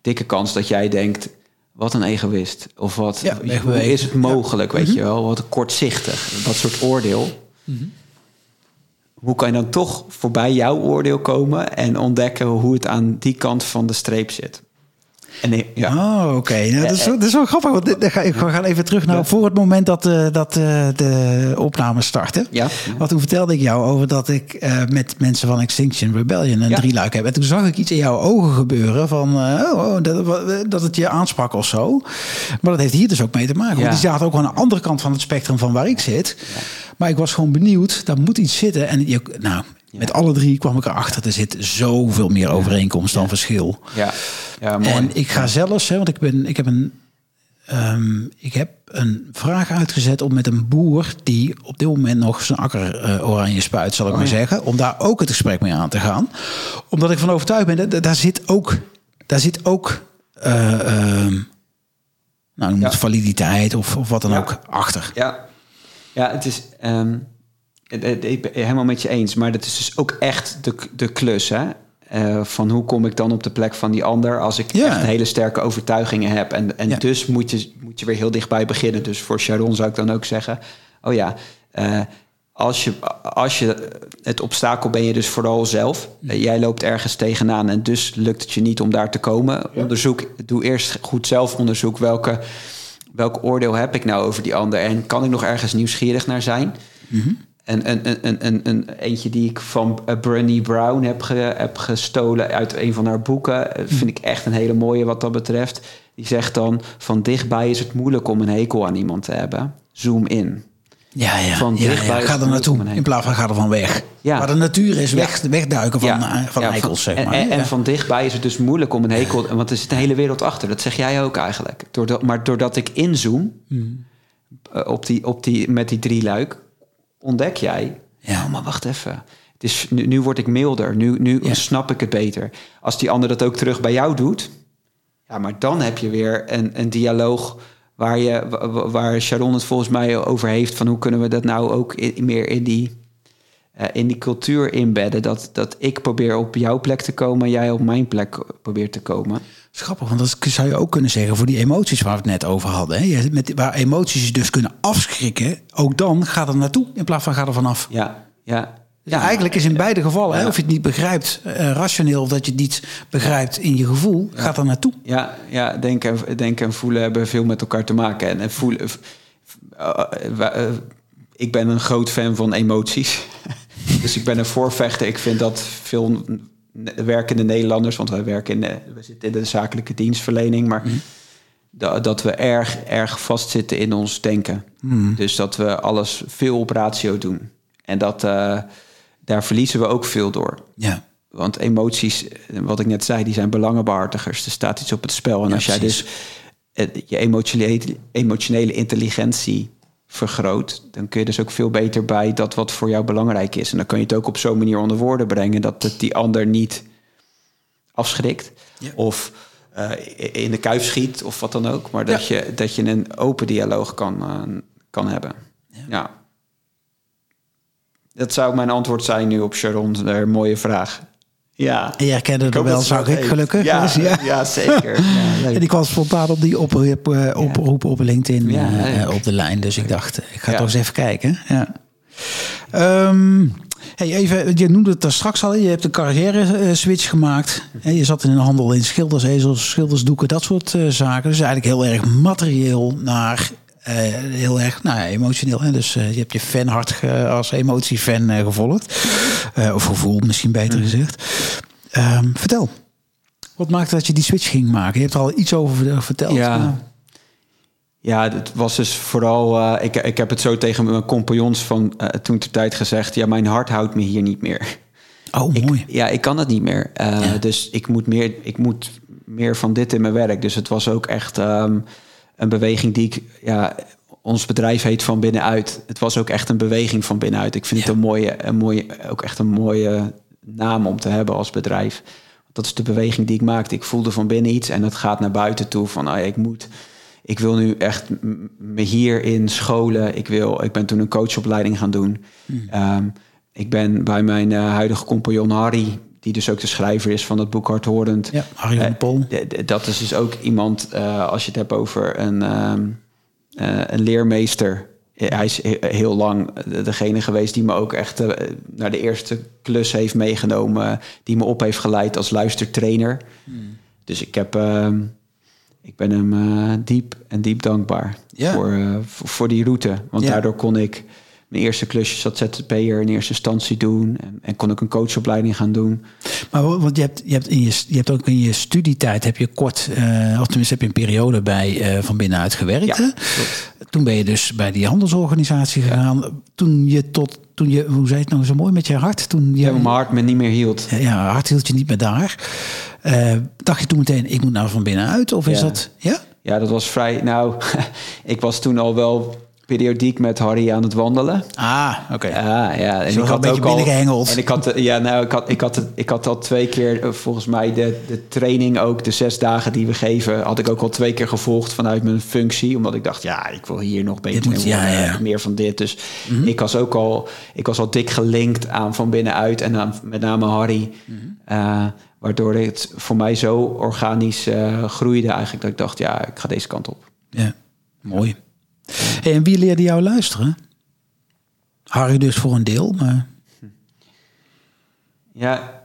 dikke kans dat jij denkt, wat een egoïst. Of wat hoe is het mogelijk, weet je wel? Wat kortzichtig, dat soort oordeel. Mm-hmm. Hoe kan je dan toch voorbij jouw oordeel komen en ontdekken hoe het aan die kant van de streep zit? Oké. Nou, dat is wel grappig. Want we gaan even terug naar voor het moment dat de opname startte. Ja. Want toen vertelde ik jou over dat ik met mensen van Extinction Rebellion een drieluik heb. En toen zag ik iets in jouw ogen gebeuren van dat het je aansprak of zo. Maar dat heeft hier dus ook mee te maken. Want die zaten ook aan de andere kant van het spectrum van waar ik zit. Ja. Maar ik was gewoon benieuwd. Daar moet iets zitten. En met alle drie kwam ik erachter. Er zit zoveel meer overeenkomst dan verschil. Ja. Ja, mooi. En ik ga zelfs, want ik heb een vraag uitgezet om met een boer die op dit moment nog zijn akker oranje spuit, zal ik maar zeggen, om daar ook het gesprek mee aan te gaan. Omdat ik van overtuigd ben, daar zit ook validiteit of wat dan ook achter. Ja, ja, het is... ik ben helemaal met je eens, maar dat is dus ook echt de klus, hè? Van hoe kom ik dan op de plek van die ander als ik echt hele sterke overtuigingen heb. En dus moet je weer heel dichtbij beginnen. Dus voor Sharon zou ik dan ook zeggen... als je het obstakel ben je dus vooral zelf. Jij loopt ergens tegenaan en dus lukt het je niet om daar te komen. Ja. Doe eerst goed zelfonderzoek. Welk oordeel heb ik nou over die ander? En kan ik nog ergens nieuwsgierig naar zijn? Mm-hmm. En eentje die ik van Brené Brown heb gestolen uit een van haar boeken. Vind ik echt een hele mooie wat dat betreft. Die zegt dan, van dichtbij is het moeilijk om een hekel aan iemand te hebben. Zoom in. Ja. Van dichtbij ga er naartoe in plaats van ga er van weg. Ja. Maar de natuur is wegduiken van hekels, zeg maar. En van dichtbij is het dus moeilijk om een hekel... Want er zit een hele wereld achter. Dat zeg jij ook eigenlijk. Doordat ik inzoom met die drie luik... ontdek jij, maar wacht even. Het is, nu word ik milder, nu snap ik het beter. Als die ander dat ook terug bij jou doet... ja, maar dan heb je weer een dialoog... waar Sharon het volgens mij over heeft... van hoe kunnen we dat nou ook meer in die cultuur inbedden... dat ik probeer op jouw plek te komen... en jij op mijn plek probeert te komen. Grappig, want dat zou je ook kunnen zeggen... voor die emoties waar we het net over hadden. Hè? Waar emoties dus kunnen afschrikken... ook dan gaat er naartoe in plaats van gaat er vanaf. Ja, eigenlijk is in beide gevallen... Hè, of je het niet begrijpt rationeel... of dat je het niet begrijpt in je gevoel... gaat er naartoe. Ja, denken en voelen hebben veel met elkaar te maken. En voelen... ik ben een groot fan van emoties... Dus ik ben een voorvechter. Ik vind dat veel werkende Nederlanders... want wij we zitten in de zakelijke dienstverlening... maar dat we erg vastzitten in ons denken. Mm. Dus dat we alles veel op ratio doen. En daar verliezen we ook veel door. Ja. Want emoties, wat ik net zei... die zijn belangenbehartigers. Er staat iets op het spel. En als jij dus je emotionele intelligentie... vergroot, dan kun je dus ook veel beter bij dat wat voor jou belangrijk is. En dan kan je het ook op zo'n manier onder woorden brengen... dat het die ander niet afschrikt of in de kuif schiet of wat dan ook. Maar dat je een open dialoog kan hebben. Ja. Dat zou mijn antwoord zijn nu op Sharon. Een mooie vraag. Ja. En jij herkende er wel, zag ik gelukkig. Ja, zeker. Ja, en ik was spontaan op die oproep op LinkedIn op de lijn. Dus ik dacht, ik ga toch eens even kijken. Ja. Je noemde het daar straks al. Je hebt een carrière switch gemaakt. Je zat in een handel in schildersezels, schildersdoeken, dat soort zaken. Dus eigenlijk heel erg materieel naar... heel erg emotioneel. Hè? Dus je hebt je fanhart als emotiefan gevolgd. Of gevoel misschien beter gezegd. Vertel. Wat maakte dat je die switch ging maken? Je hebt er al iets over verteld. Ja, dat was dus vooral... ik heb het zo tegen mijn compagnons van toen ter tijd gezegd... ja, mijn hart houdt me hier niet meer. Oh, mooi. Ja, ik kan dat niet meer. Dus ik moet meer van dit in mijn werk. Dus het was ook echt... een beweging die ik... ons bedrijf heet Van Binnenuit. Het was ook echt een beweging van binnenuit. Ik vind het een mooie naam om te hebben als bedrijf. Dat is de beweging die ik maakte. Ik voelde van binnen iets en dat gaat naar buiten toe. Van, ik wil nu echt me hierin scholen. Ik ben toen een coachopleiding gaan doen. Ik ben bij mijn huidige compagnon Harry... die dus ook de schrijver is van dat boek Harthorend. Ja, Harry van der Pol. Dat is dus ook iemand, als je het hebt over een leermeester. Hij is heel lang degene geweest die me ook echt naar de eerste klus heeft meegenomen. Die me op heeft geleid als luistertrainer. Dus ik ben hem diep dankbaar voor die route. Want daardoor kon ik... mijn eerste klusjes als ZZP'er in eerste instantie doen. En kon ik een coachopleiding gaan doen. Maar want je hebt ook in je studietijd heb je kort... of tenminste heb je een periode bij Van Binnenuit gewerkt. Ja, Toen ben je dus bij die handelsorganisatie gegaan. Ja. Toen je, hoe zei het nou zo mooi, met je hart? Mijn hart me niet meer hield. Ja, hart hield je niet meer daar. Dacht je toen meteen, ik moet nou van binnenuit? Of is dat, ja? Ja, dat was vrij... Nou, ik was toen al wel periodiek met Harry aan het wandelen. Ah, oké. Ja. En ik had ook binnengehengeld. En ik had al 2 keer, volgens mij de training ook, de 6 dagen die we geven, had ik ook al 2 keer gevolgd vanuit mijn functie, omdat ik dacht, ja, ik wil hier nog beter worden, meer van dit. Dus ik was al dik gelinkt aan van binnenuit en aan met name Harry, waardoor het voor mij zo organisch groeide eigenlijk, dat ik dacht, ja, ik ga deze kant op. Ja, mooi. Ja. Hey, en wie leerde jou luisteren? Harry dus voor een deel, maar... Ja,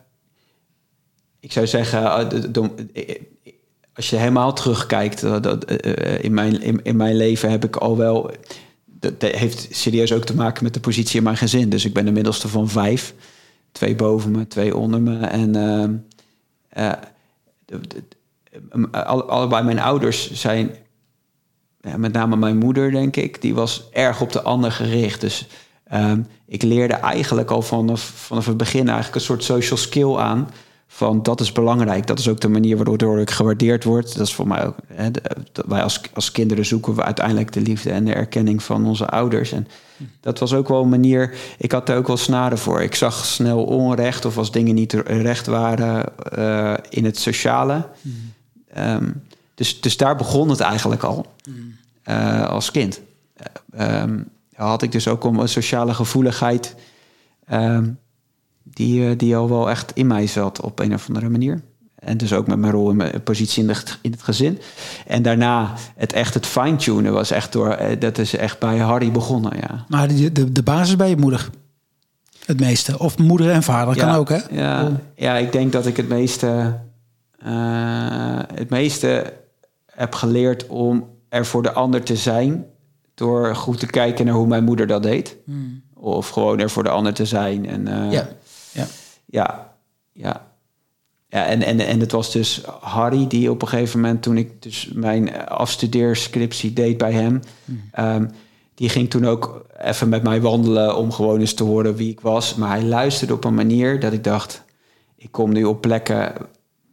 ik zou zeggen, als je helemaal terugkijkt... In mijn leven heb ik al wel... Dat heeft serieus ook te maken met de positie in mijn gezin. Dus ik ben de middelste van 5. 2 boven me, 2 onder me. En allebei mijn ouders zijn... Ja, met name mijn moeder, denk ik, die was erg op de ander gericht. Dus ik leerde eigenlijk al vanaf het begin eigenlijk een soort social skill aan. Van dat is belangrijk. Dat is ook de manier waardoor ik gewaardeerd word. Dat is voor mij ook. Hè, wij als kinderen zoeken we uiteindelijk de liefde en de erkenning van onze ouders. En dat was ook wel een manier. Ik had daar ook wel snaren voor. Ik zag snel onrecht of als dingen niet recht waren in het sociale. Dus daar begon het eigenlijk al als kind. Had ik dus ook een sociale gevoeligheid die al wel echt in mij zat op een of andere manier. En dus ook met mijn rol en mijn positie in het gezin. En daarna het fine-tunen was echt dat is echt bij Harry begonnen, ja. Maar de basis bij je moeder? Het meeste? Of moeder en vader, kan ook, hè? Ja, ik denk dat ik het meeste... heb geleerd om er voor de ander te zijn... door goed te kijken naar hoe mijn moeder dat deed. Of gewoon er voor de ander te zijn. En, Ja, en het was dus Harry die op een gegeven moment... toen ik dus mijn afstudeerscriptie deed bij hem... die ging toen ook even met mij wandelen... om gewoon eens te horen wie ik was. Maar hij luisterde op een manier dat ik dacht... ik kom nu op plekken...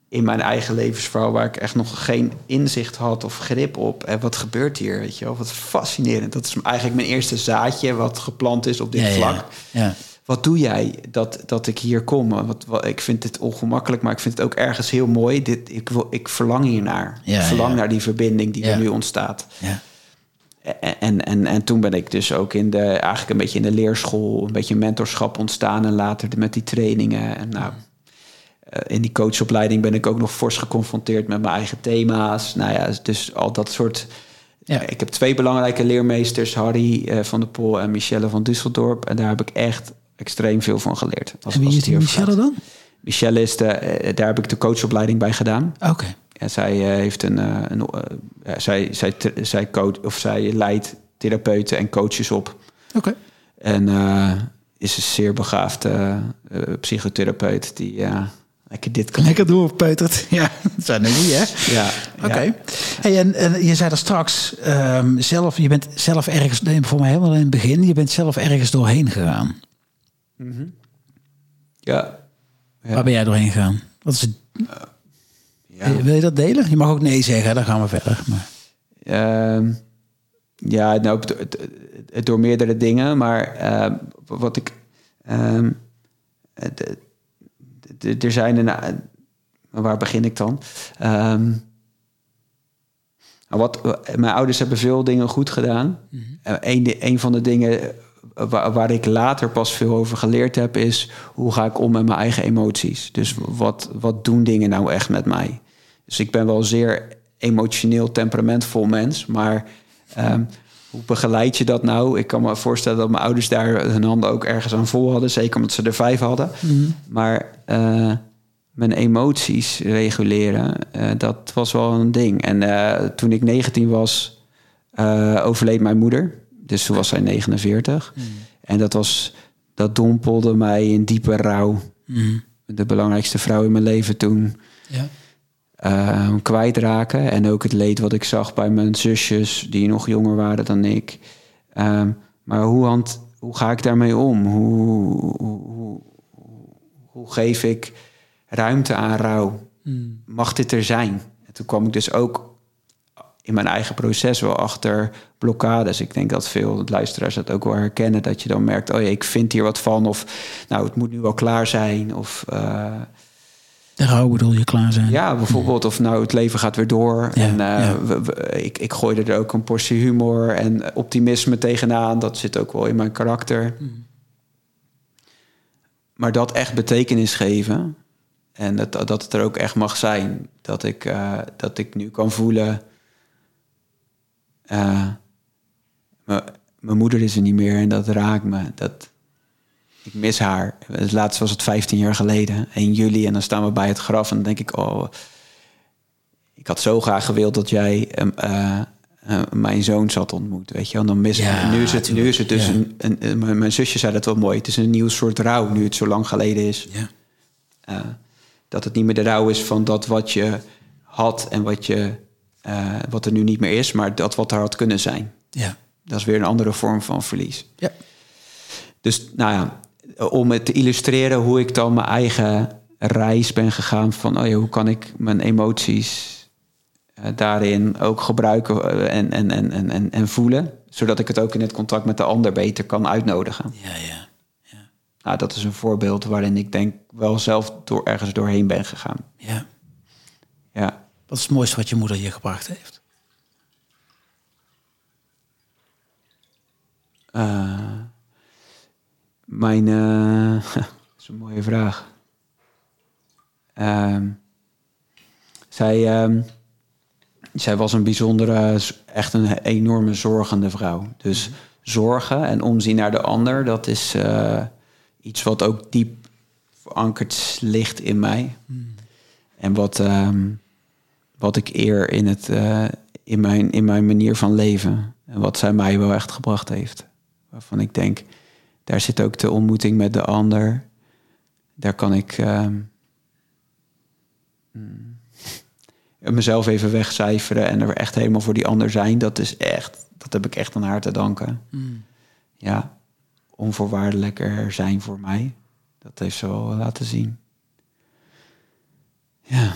in mijn eigen levensverhaal... waar ik echt nog geen inzicht had of grip op. En wat gebeurt hier, weet je wel? Wat fascinerend. Dat is eigenlijk mijn eerste zaadje... wat geplant is op dit vlak. Ja. Wat doe jij dat ik hier kom? Ik vind dit ongemakkelijk... maar ik vind het ook ergens heel mooi. Ik verlang hiernaar. Ja, ik verlang naar die verbinding die er nu ontstaat. Ja. En toen ben ik dus ook eigenlijk een beetje in de leerschool... een beetje mentorschap ontstaan... en later met die trainingen... en nou. In die coachopleiding ben ik ook nog fors geconfronteerd met mijn eigen thema's. Nou ja, dus al dat soort... Ja. Ik heb 2 belangrijke leermeesters, Harry van der Pol en Michelle van Dusseldorp. En daar heb ik echt extreem veel van geleerd. En wie is die Michelle dan? Michelle is daar heb ik de coachopleiding bij gedaan. Oké. En zij heeft zij leidt therapeuten en coaches op. Oké. En is een zeer begaafde psychotherapeut die... Lekker doorpeuterd. Ja, dat zijn er niet, hè? Ja. Oké. Hey, en je zei dat straks je bent zelf ergens... voor mij helemaal in het begin... je bent zelf ergens doorheen gegaan. Ja. Waar ben jij doorheen gegaan? Wat is het? Wil je dat delen? Je mag ook nee zeggen, dan gaan we verder. Maar... door meerdere dingen, maar wat ik... Er zijn een... Waar begin ik dan? Mijn ouders hebben veel dingen goed gedaan. Een van de dingen waar ik later pas veel over geleerd heb... is hoe ga ik om met mijn eigen emoties? Dus wat doen dingen nou echt met mij? Dus ik ben wel zeer emotioneel, temperamentvol mens. Maar hoe begeleid je dat nou? Ik kan me voorstellen dat mijn ouders daar hun handen ook ergens aan vol hadden. Zeker omdat ze er 5 hadden. Maar mijn emoties reguleren, dat was wel een ding. En toen ik 19 was, overleed mijn moeder. Dus toen was zij 49. En dat dompelde mij in diepe rouw. De belangrijkste vrouw in mijn leven toen. Ja. kwijtraken. En ook het leed wat ik zag bij mijn zusjes, die nog jonger waren dan ik. Maar hoe ga ik daarmee om? Hoe geef ik ruimte aan rouw? Mag dit er zijn? En toen kwam ik dus ook in mijn eigen proces wel achter blokkades. Ik denk dat veel luisteraars dat ook wel herkennen. Dat je dan merkt, oh ja, ik vind hier wat van. Of nou, het moet nu wel klaar zijn. Of de rouw bedoel je, klaar zijn? Ja, bijvoorbeeld. Ja. Of nou, het leven gaat weer door. Ja, en ja. Ik gooi er ook een portie humor en optimisme tegenaan. Dat zit ook wel in mijn karakter. Mm. Maar dat echt betekenis geven. En dat het er ook echt mag zijn. Dat ik nu kan voelen... Mijn moeder is er niet meer en dat raakt me. Ik mis haar. Het laatste was het 15 jaar geleden, 1 juli. En dan staan we bij het graf en dan denk ik... oh, ik had zo graag gewild dat jij mijn zoon zat ontmoet. Weet je? En dan mis ik. Nu is het dus... Ja. Mijn zusje zei dat wel mooi. Het is een nieuw soort rouw nu het zo lang geleden is. Ja. Dat het niet meer de rouw is van dat wat je had en wat je... wat er nu niet meer is, maar dat wat er had kunnen zijn. Ja. Dat is weer een andere vorm van verlies. Ja. Dus nou ja, om het te illustreren hoe ik dan mijn eigen reis ben gegaan... van oh ja, hoe kan ik mijn emoties daarin ook gebruiken en voelen... zodat ik het ook in het contact met de ander beter kan uitnodigen. Ja. Nou, dat is een voorbeeld waarin ik denk wel zelf ergens doorheen ben gegaan. Ja. Wat is het mooiste wat je moeder je gebracht heeft? Dat is een mooie vraag. Zij was een bijzondere, echt een enorme zorgende vrouw. Dus zorgen en omzien naar de ander, dat is iets wat ook diep verankerd ligt in mij. En wat ik eer in mijn manier van leven. En wat zij mij wel echt gebracht heeft. Waarvan ik denk, daar zit ook de ontmoeting met de ander. Daar kan ik mezelf even wegcijferen... en er echt helemaal voor die ander zijn. Dat heb ik echt aan haar te danken. Ja, onvoorwaardelijk er zijn voor mij. Dat heeft ze wel laten zien. Ja...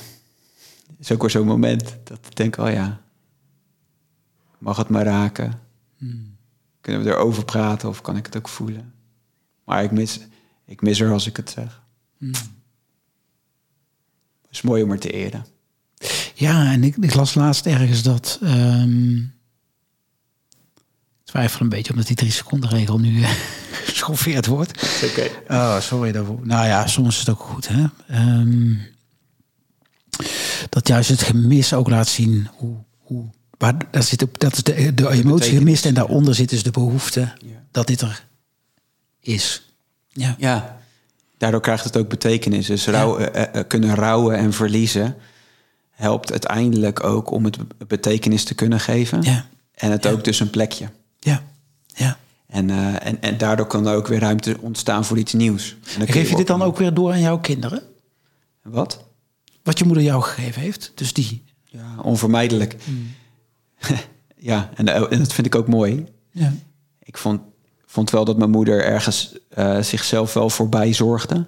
Het is ook weer zo'n moment dat ik denk, oh ja, mag het maar raken? Kunnen we erover praten of kan ik het ook voelen? Maar ik mis haar als ik het zeg. Het is mooi om haar te eren. Ja, en ik las laatst ergens dat... ik twijfel een beetje omdat die 3-seconden-regel nu geschoffeerd wordt. Oké. Oh, sorry daarvoor. Nou ja, soms is het ook goed, hè? Dat juist het gemis ook laat zien waar daar zit op, dat is de emotie gemist en daaronder zit dus de behoefte dat dit er is. Ja. Daardoor krijgt het ook betekenis. Dus kunnen rouwen en verliezen helpt uiteindelijk ook om het betekenis te kunnen geven en het ook dus een plekje. Ja. En daardoor kan er ook weer ruimte ontstaan voor iets nieuws. En geef je dit dan ook weer door aan jouw kinderen? Wat? Wat je moeder jou gegeven heeft, dus die. Ja, onvermijdelijk. Ja, en dat vind ik ook mooi. Ja. Ik vond wel dat mijn moeder ergens zichzelf wel voorbij zorgde.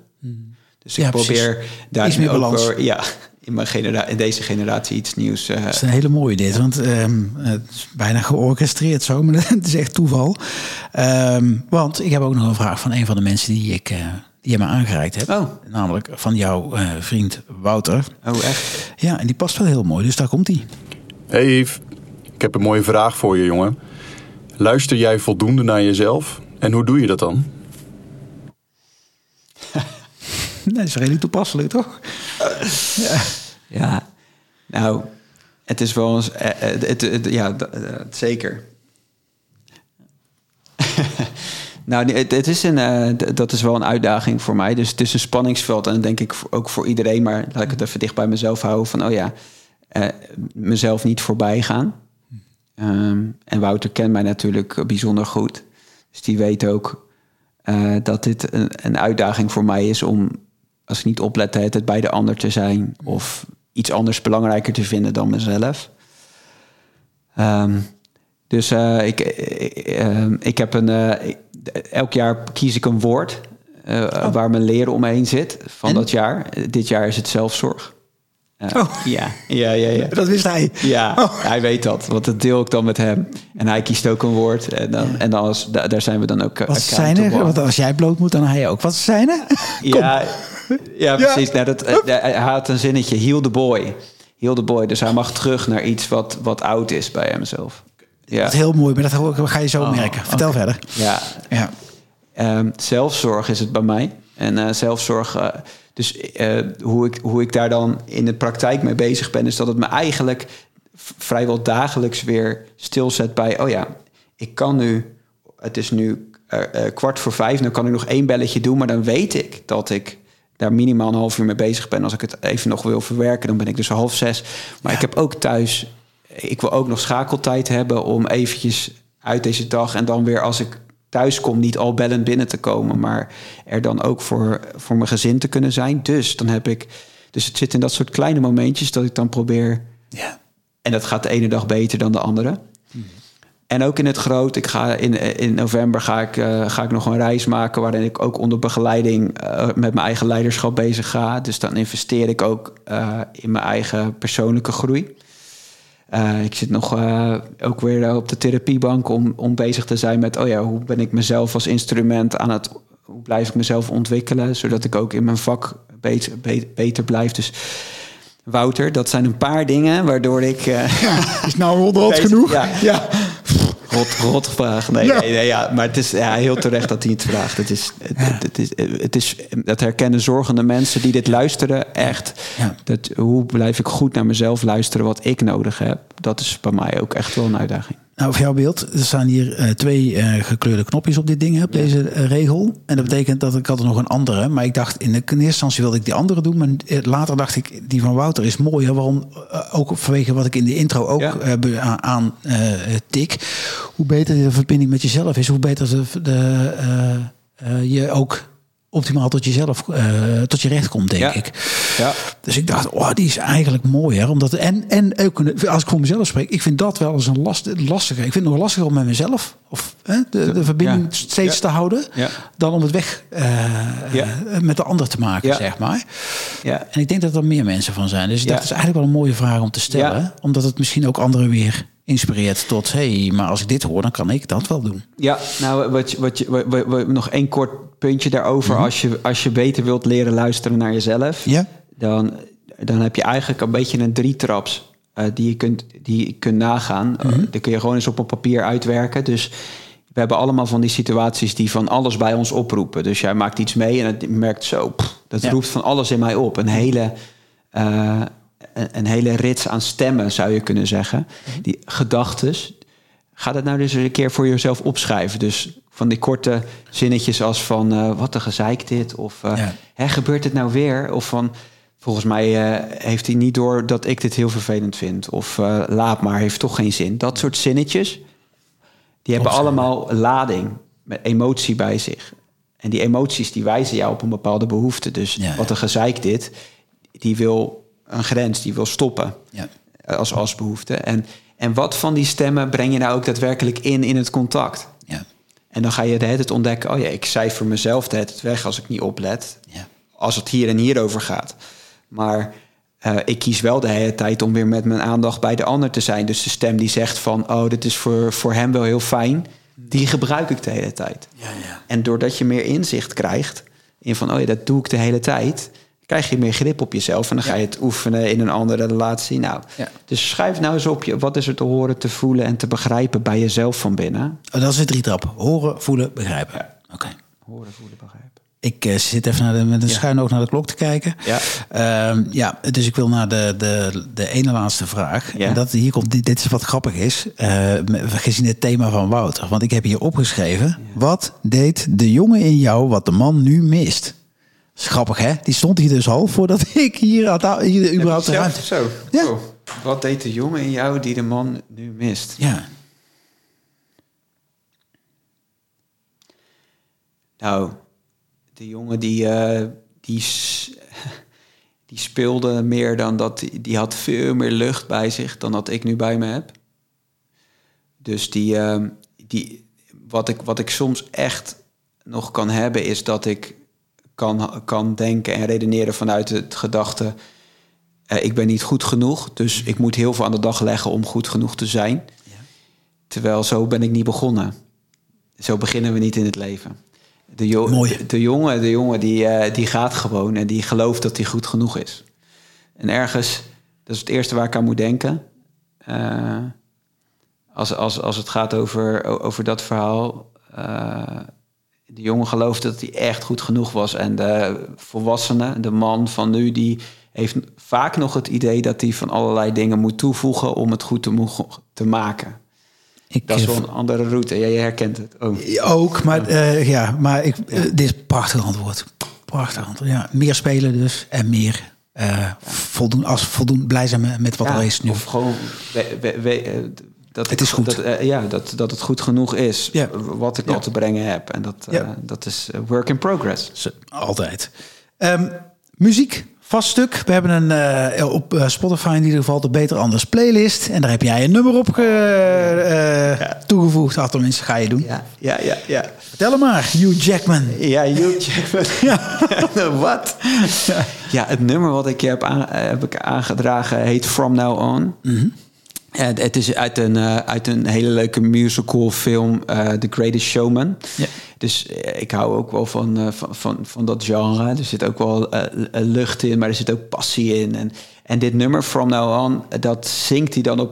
Dus ik probeer daar iets meer balans. Over, in deze generatie iets nieuws. Dat is een hele mooie dit, want het is bijna georchestreerd zo, maar het is echt toeval. Want ik heb ook nog een vraag van een van de mensen die ik... die je me aangereikt hebt. Oh. Namelijk van jouw vriend Wouter. Oh, echt? Ja, en die past wel heel mooi, dus daar komt hij. Hey Yves, ik heb een mooie vraag voor je, jongen. Luister jij voldoende naar jezelf? En hoe doe je dat dan? Dat is redelijk toepasselijk, toch? Ja. Nou, het is wel eens... zeker. Nou, het is dat is wel een uitdaging voor mij. Dus het is een spanningsveld. En dat denk ik ook voor iedereen. Maar laat ik het even dicht bij mezelf houden. Van, mezelf niet voorbij gaan. En Wouter kent mij natuurlijk bijzonder goed. Dus die weet ook dat dit een uitdaging voor mij is... om, als ik niet oplet, het bij de ander te zijn. Of iets anders belangrijker te vinden dan mezelf. Dus ik heb een... elk jaar kies ik een woord waar mijn leren omheen zit van dat jaar. Dit jaar is het zelfzorg. Ja. Dat wist hij. Ja, Hij weet dat, want dat deel ik dan met hem. En hij kiest ook een woord. En daar zijn we dan ook... Wat zijn er? Want als jij bloot moet, dan hij ook. Wat zijn er? Ja, precies. Ja. Nou, hij had een zinnetje. Heal the boy. Dus hij mag terug naar iets wat oud is bij hemzelf. Ja. Dat is heel mooi, maar dat ga je zo merken. Vertel verder. Ja. Zelfzorg is het bij mij. En zelfzorg... Dus hoe ik daar dan in de praktijk mee bezig ben... is dat het me eigenlijk vrijwel dagelijks weer stilzet bij... ik kan nu... Het is nu 4:15... dan kan ik nog 1 belletje doen... maar dan weet ik dat ik daar minimaal een half uur mee bezig ben. Als ik het even nog wil verwerken, dan ben ik dus 5:30. Maar ik heb ook thuis... Ik wil ook nog schakeltijd hebben om eventjes uit deze dag... en dan weer als ik... thuis kom, niet al bellend binnen te komen... maar er dan ook voor mijn gezin te kunnen zijn. Dus het zit in dat soort kleine momentjes... dat ik dan probeer... Ja. En dat gaat de ene dag beter dan de andere. Hmm. En ook in het groot... Ik ga in november ga ik nog een reis maken... waarin ik ook onder begeleiding... met mijn eigen leiderschap bezig ga. Dus dan investeer ik ook in mijn eigen persoonlijke groei. Ik zit nog ook weer op de therapiebank om bezig te zijn met... hoe ben ik mezelf als instrument hoe blijf ik mezelf ontwikkelen... zodat ik ook in mijn vak beter blijf. Dus Wouter, dat zijn een paar dingen waardoor ik... is nou rot genoeg? Ja. Rot vraag. Nee, maar het is heel terecht dat hij het vraagt. Dat herkennen zorgende mensen die dit luisteren echt. Ja. Hoe blijf ik goed naar mezelf luisteren wat ik nodig heb? Dat is bij mij ook echt wel een uitdaging. Nou, voor jouw beeld, er staan hier 2 gekleurde knopjes op dit ding, op deze regel. En dat betekent dat ik had er nog een andere. Maar ik dacht, in eerste instantie wilde ik die andere doen. Maar later dacht ik, die van Wouter is mooier. Waarom? Ook vanwege wat ik in de intro ook tik. Hoe beter de verbinding met jezelf is, hoe beter je ook... optimaal tot jezelf, tot je recht komt, denk ik. Ja. Dus ik dacht, die is eigenlijk mooi, hè? Omdat, en ook, als ik voor mezelf spreek, ik vind dat wel eens een lastiger. Ik vind het nog lastiger om met mezelf de verbinding steeds te houden... Ja. Dan om het weg met de ander te maken, zeg maar. Ja. En ik denk dat er meer mensen van zijn. Dus ik dacht, dat is eigenlijk wel een mooie vraag om te stellen. Ja. Omdat het misschien ook anderen weer... inspireert tot, maar als ik dit hoor... dan kan ik dat wel doen. Ja, nou, nog 1 kort puntje daarover. Mm-hmm. Als je beter wilt leren luisteren naar jezelf... Yeah. Dan heb je eigenlijk een beetje een 3 traps... die je kunt nagaan. Mm-hmm. Die kun je gewoon eens op papier uitwerken. Dus we hebben allemaal van die situaties... die van alles bij ons oproepen. Dus jij maakt iets mee en het merkt zo... dat roept van alles in mij op. Een hele rits aan stemmen, zou je kunnen zeggen. Die gedachtes. Ga dat nou dus een keer voor jezelf opschrijven. Dus van die korte zinnetjes als van... wat een gezeik dit. Of gebeurt het nou weer? Of van... volgens mij heeft hij niet door dat ik dit heel vervelend vind. Of laat maar, heeft toch geen zin. Dat soort zinnetjes. Die hebben allemaal lading. Met emotie bij zich. En die emoties die wijzen jou op een bepaalde behoefte. Dus wat een gezeik dit. Die wil... een grens, die wil stoppen als behoefte. En wat van die stemmen breng je nou ook daadwerkelijk in het contact? Ja. En dan ga je de hele tijd ontdekken... ik cijfer mezelf de hele tijd weg als ik niet oplet. Ja. Als het hier en hierover gaat. Maar ik kies wel de hele tijd om weer met mijn aandacht bij de ander te zijn. Dus de stem die zegt van... dit is voor hem wel heel fijn. Die gebruik ik de hele tijd. Ja. En doordat je meer inzicht krijgt... in van, dat doe ik de hele tijd... krijg je meer grip op jezelf en dan ga je het oefenen in een andere relatie. Dus schrijf nou eens op je wat is er te horen, te voelen en te begrijpen bij jezelf van binnen. Dat is de 3 trap. Horen, voelen, begrijpen. Ja. Oké. Horen, voelen, begrijpen. Ik zit even met een schuin oog naar de klok te kijken. Dus ik wil naar de ene laatste vraag. Ja. En hier komt dit is wat grappig is. Gezien het thema van Wouter. Want ik heb hier opgeschreven. Ja. Wat deed de jongen in jou wat de man nu mist? Grappig, hè? Die stond hier dus al voordat ik hier had... Hier überhaupt de ruimte. Zo. Ja. Oh. Wat deed de jongen in jou die de man nu mist? Ja. Nou, de jongen die... Die speelde meer dan dat. Die had veel meer lucht bij zich dan dat ik nu bij me heb. Dus wat ik soms echt nog kan hebben, is dat ik kan denken en redeneren vanuit het gedachte, ik ben niet goed genoeg, dus ik moet heel veel aan de dag leggen om goed genoeg te zijn. Ja. Terwijl zo ben ik niet begonnen. Zo beginnen we niet in het leven. De jongen die gaat gewoon en die gelooft dat hij goed genoeg is. En ergens, dat is het eerste waar ik aan moet denken. Als het gaat over dat verhaal. De jongen geloofde dat hij echt goed genoeg was. En de volwassene, de man van nu, die heeft vaak nog het idee dat hij van allerlei dingen moet toevoegen om het goed te maken. Dat is wel een andere route. Ja, je herkent het ook. Ook, maar dit is een prachtig antwoord. Prachtig antwoord, ja. Meer spelen dus en meer voldoen, blij zijn met wat er is nu. Of gewoon... Dat het goed genoeg is, wat ik al te brengen heb. En dat is work in progress. Altijd. Muziek, vast stuk. We hebben een op Spotify in ieder geval de Beter Anders playlist. En daar heb jij een nummer op toegevoegd. Had tenminste, ga je doen. Ja. Vertel hem maar, Hugh Jackman. Ja, Hugh Jackman. Wat? Ja, het nummer wat ik je heb ik aangedragen heet From Now On. Mm-hmm. En het is uit een hele leuke musical film, The Greatest Showman. Ja. Dus ik hou ook wel van dat genre. Er zit ook wel lucht in, maar er zit ook passie in. En dit nummer, From Now On, dat zingt hij dan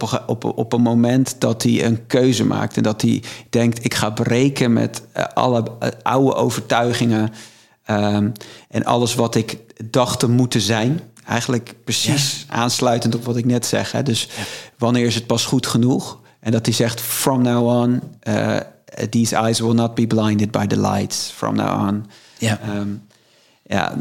op een moment dat hij een keuze maakt. En dat hij denkt, ik ga breken met alle oude overtuigingen. En alles wat ik dacht te moeten zijn. Eigenlijk precies aansluitend op wat ik net zeg. Hè? Dus wanneer is het pas goed genoeg? En dat hij zegt, from now on, these eyes will not be blinded by the lights. From now on. Ja.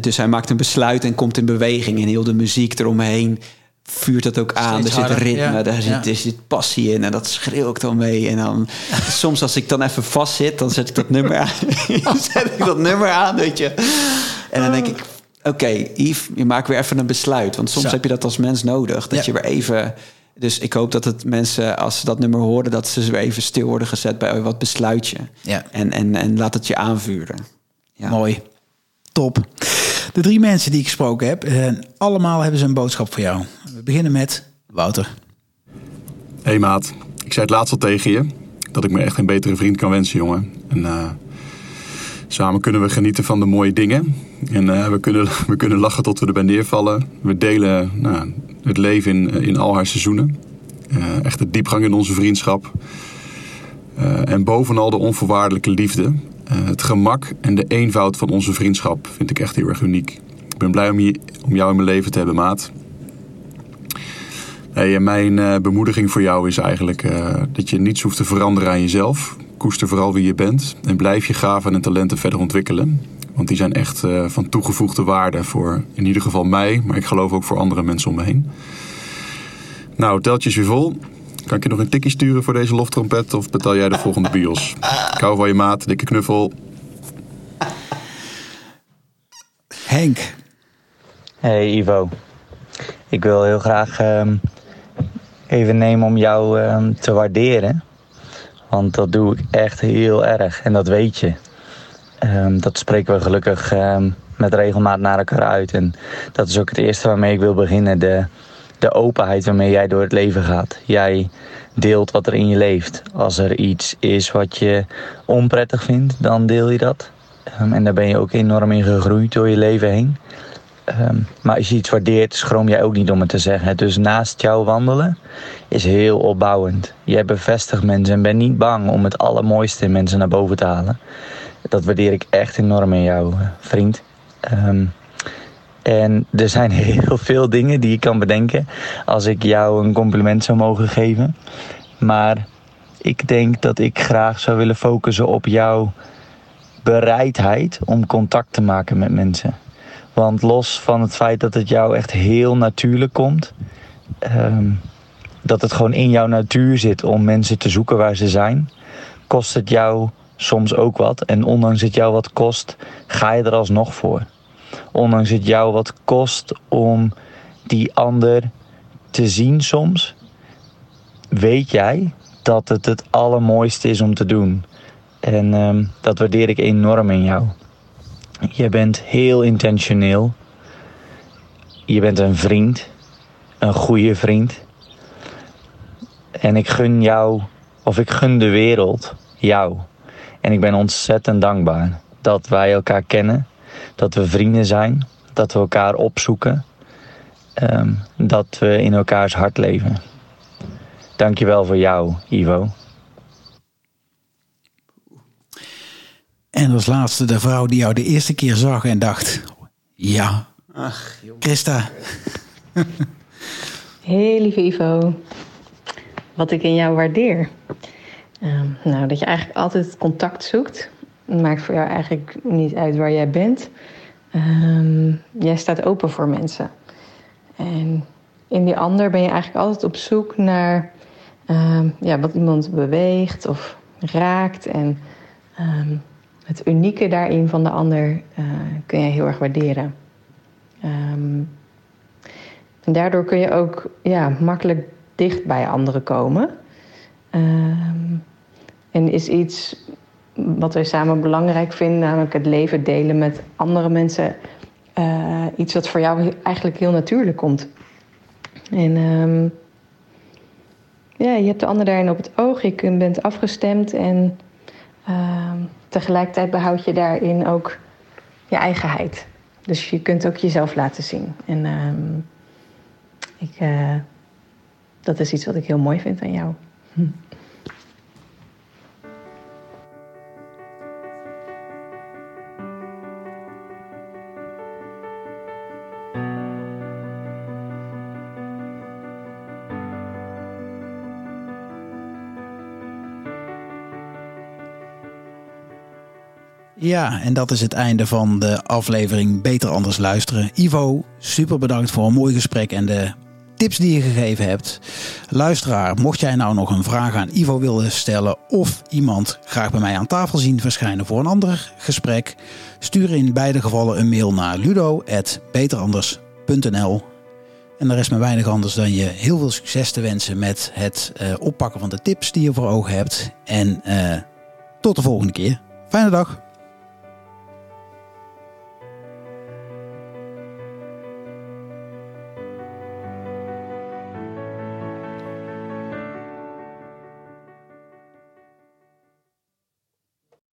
Dus hij maakt een besluit en komt in beweging. En heel de muziek eromheen vuurt dat ook aan. Steeds er zit harder, ritme, er zit passie in. En dat schreeuw ik dan mee. En dan soms als ik dan even vast zit, dan zet ik dat nummer aan. Weet je. En dan denk ik... Oké, Yves, je maakt weer even een besluit. Want soms heb je dat als mens nodig. Dat je weer even... Dus ik hoop dat het mensen, als ze dat nummer horen... dat ze weer even stil worden gezet bij wat besluit je. Ja. En laat het je aanvuren. Ja. Mooi. Top. De 3 mensen die ik gesproken heb... allemaal hebben ze een boodschap voor jou. We beginnen met Wouter. Hey maat, ik zei het laatst al tegen je... dat ik me echt een betere vriend kan wensen, jongen. En... samen kunnen we genieten van de mooie dingen. En we kunnen lachen tot we erbij neervallen. We delen het leven in al haar seizoenen. Echt de diepgang in onze vriendschap. En bovenal de onvoorwaardelijke liefde. Het gemak en de eenvoud van onze vriendschap vind ik echt heel erg uniek. Ik ben blij om jou in mijn leven te hebben, maat. Hey, en mijn bemoediging voor jou is eigenlijk dat je niets hoeft te veranderen aan jezelf... Koester vooral wie je bent en blijf je gaven en talenten verder ontwikkelen. Want die zijn echt van toegevoegde waarde voor in ieder geval mij... maar ik geloof ook voor andere mensen om me heen. Nou, teltje is weer vol. Kan ik je nog een tikkie sturen voor deze loftrompet... of betaal jij de volgende bios? Ik hou van je maat, dikke knuffel. Henk. Hey Ivo. Ik wil heel graag even nemen om jou te waarderen... Want dat doe ik echt heel erg. En dat weet je. Dat spreken we gelukkig met regelmaat naar elkaar uit. En dat is ook het eerste waarmee ik wil beginnen. De openheid waarmee jij door het leven gaat. Jij deelt wat er in je leeft. Als er iets is wat je onprettig vindt, dan deel je dat. En daar ben je ook enorm in gegroeid door je leven heen. Maar als je iets waardeert, schroom jij ook niet om het te zeggen. Dus naast jou wandelen is heel opbouwend. Jij bevestigt mensen en bent niet bang om het allermooiste in mensen naar boven te halen. Dat waardeer ik echt enorm in jou, vriend. En er zijn heel veel dingen die ik kan bedenken als ik jou een compliment zou mogen geven. Maar ik denk dat ik graag zou willen focussen op jouw bereidheid om contact te maken met mensen. Want los van het feit dat het jou echt heel natuurlijk komt... dat het gewoon in jouw natuur zit om mensen te zoeken waar ze zijn... kost het jou soms ook wat. En ondanks het jou wat kost, ga je er alsnog voor. Ondanks het jou wat kost om die ander te zien soms, weet jij dat het allermooiste is om te doen. En dat waardeer ik enorm in jou. Je bent heel intentioneel. Je bent een vriend. Een goede vriend. En ik gun jou, of ik gun de wereld jou. En ik ben ontzettend dankbaar dat wij elkaar kennen. Dat we vrienden zijn. Dat we elkaar opzoeken. Dat we in elkaars hart leven. Dankjewel voor jou, Ivo. En als laatste de vrouw die jou de eerste keer zag en dacht... Ja, ach, Christa. Heel lieve Ivo. Wat ik in jou waardeer. Dat je eigenlijk altijd contact zoekt. Maakt voor jou eigenlijk niet uit waar jij bent. Jij staat open voor mensen. En in die ander ben je eigenlijk altijd op zoek naar... wat iemand beweegt of raakt. En... Het unieke daarin van de ander kun je heel erg waarderen. En daardoor kun je ook makkelijk dicht bij anderen komen. En is iets wat wij samen belangrijk vinden, namelijk het leven delen met andere mensen. Iets wat voor jou eigenlijk heel natuurlijk komt. En je hebt de ander daarin op het oog, je bent afgestemd en... Tegelijkertijd behoud je daarin ook je eigenheid. Dus je kunt ook jezelf laten zien. En dat is iets wat ik heel mooi vind aan jou. Ja, en dat is het einde van de aflevering Beter Anders Luisteren. Ivo, super bedankt voor een mooi gesprek en de tips die je gegeven hebt. Luisteraar, mocht jij nou nog een vraag aan Ivo willen stellen... of iemand graag bij mij aan tafel zien verschijnen voor een ander gesprek... stuur in beide gevallen een mail naar ludo@beteranders.nl. En er is me weinig anders dan je heel veel succes te wensen... met het oppakken van de tips die je voor ogen hebt. En tot de volgende keer. Fijne dag.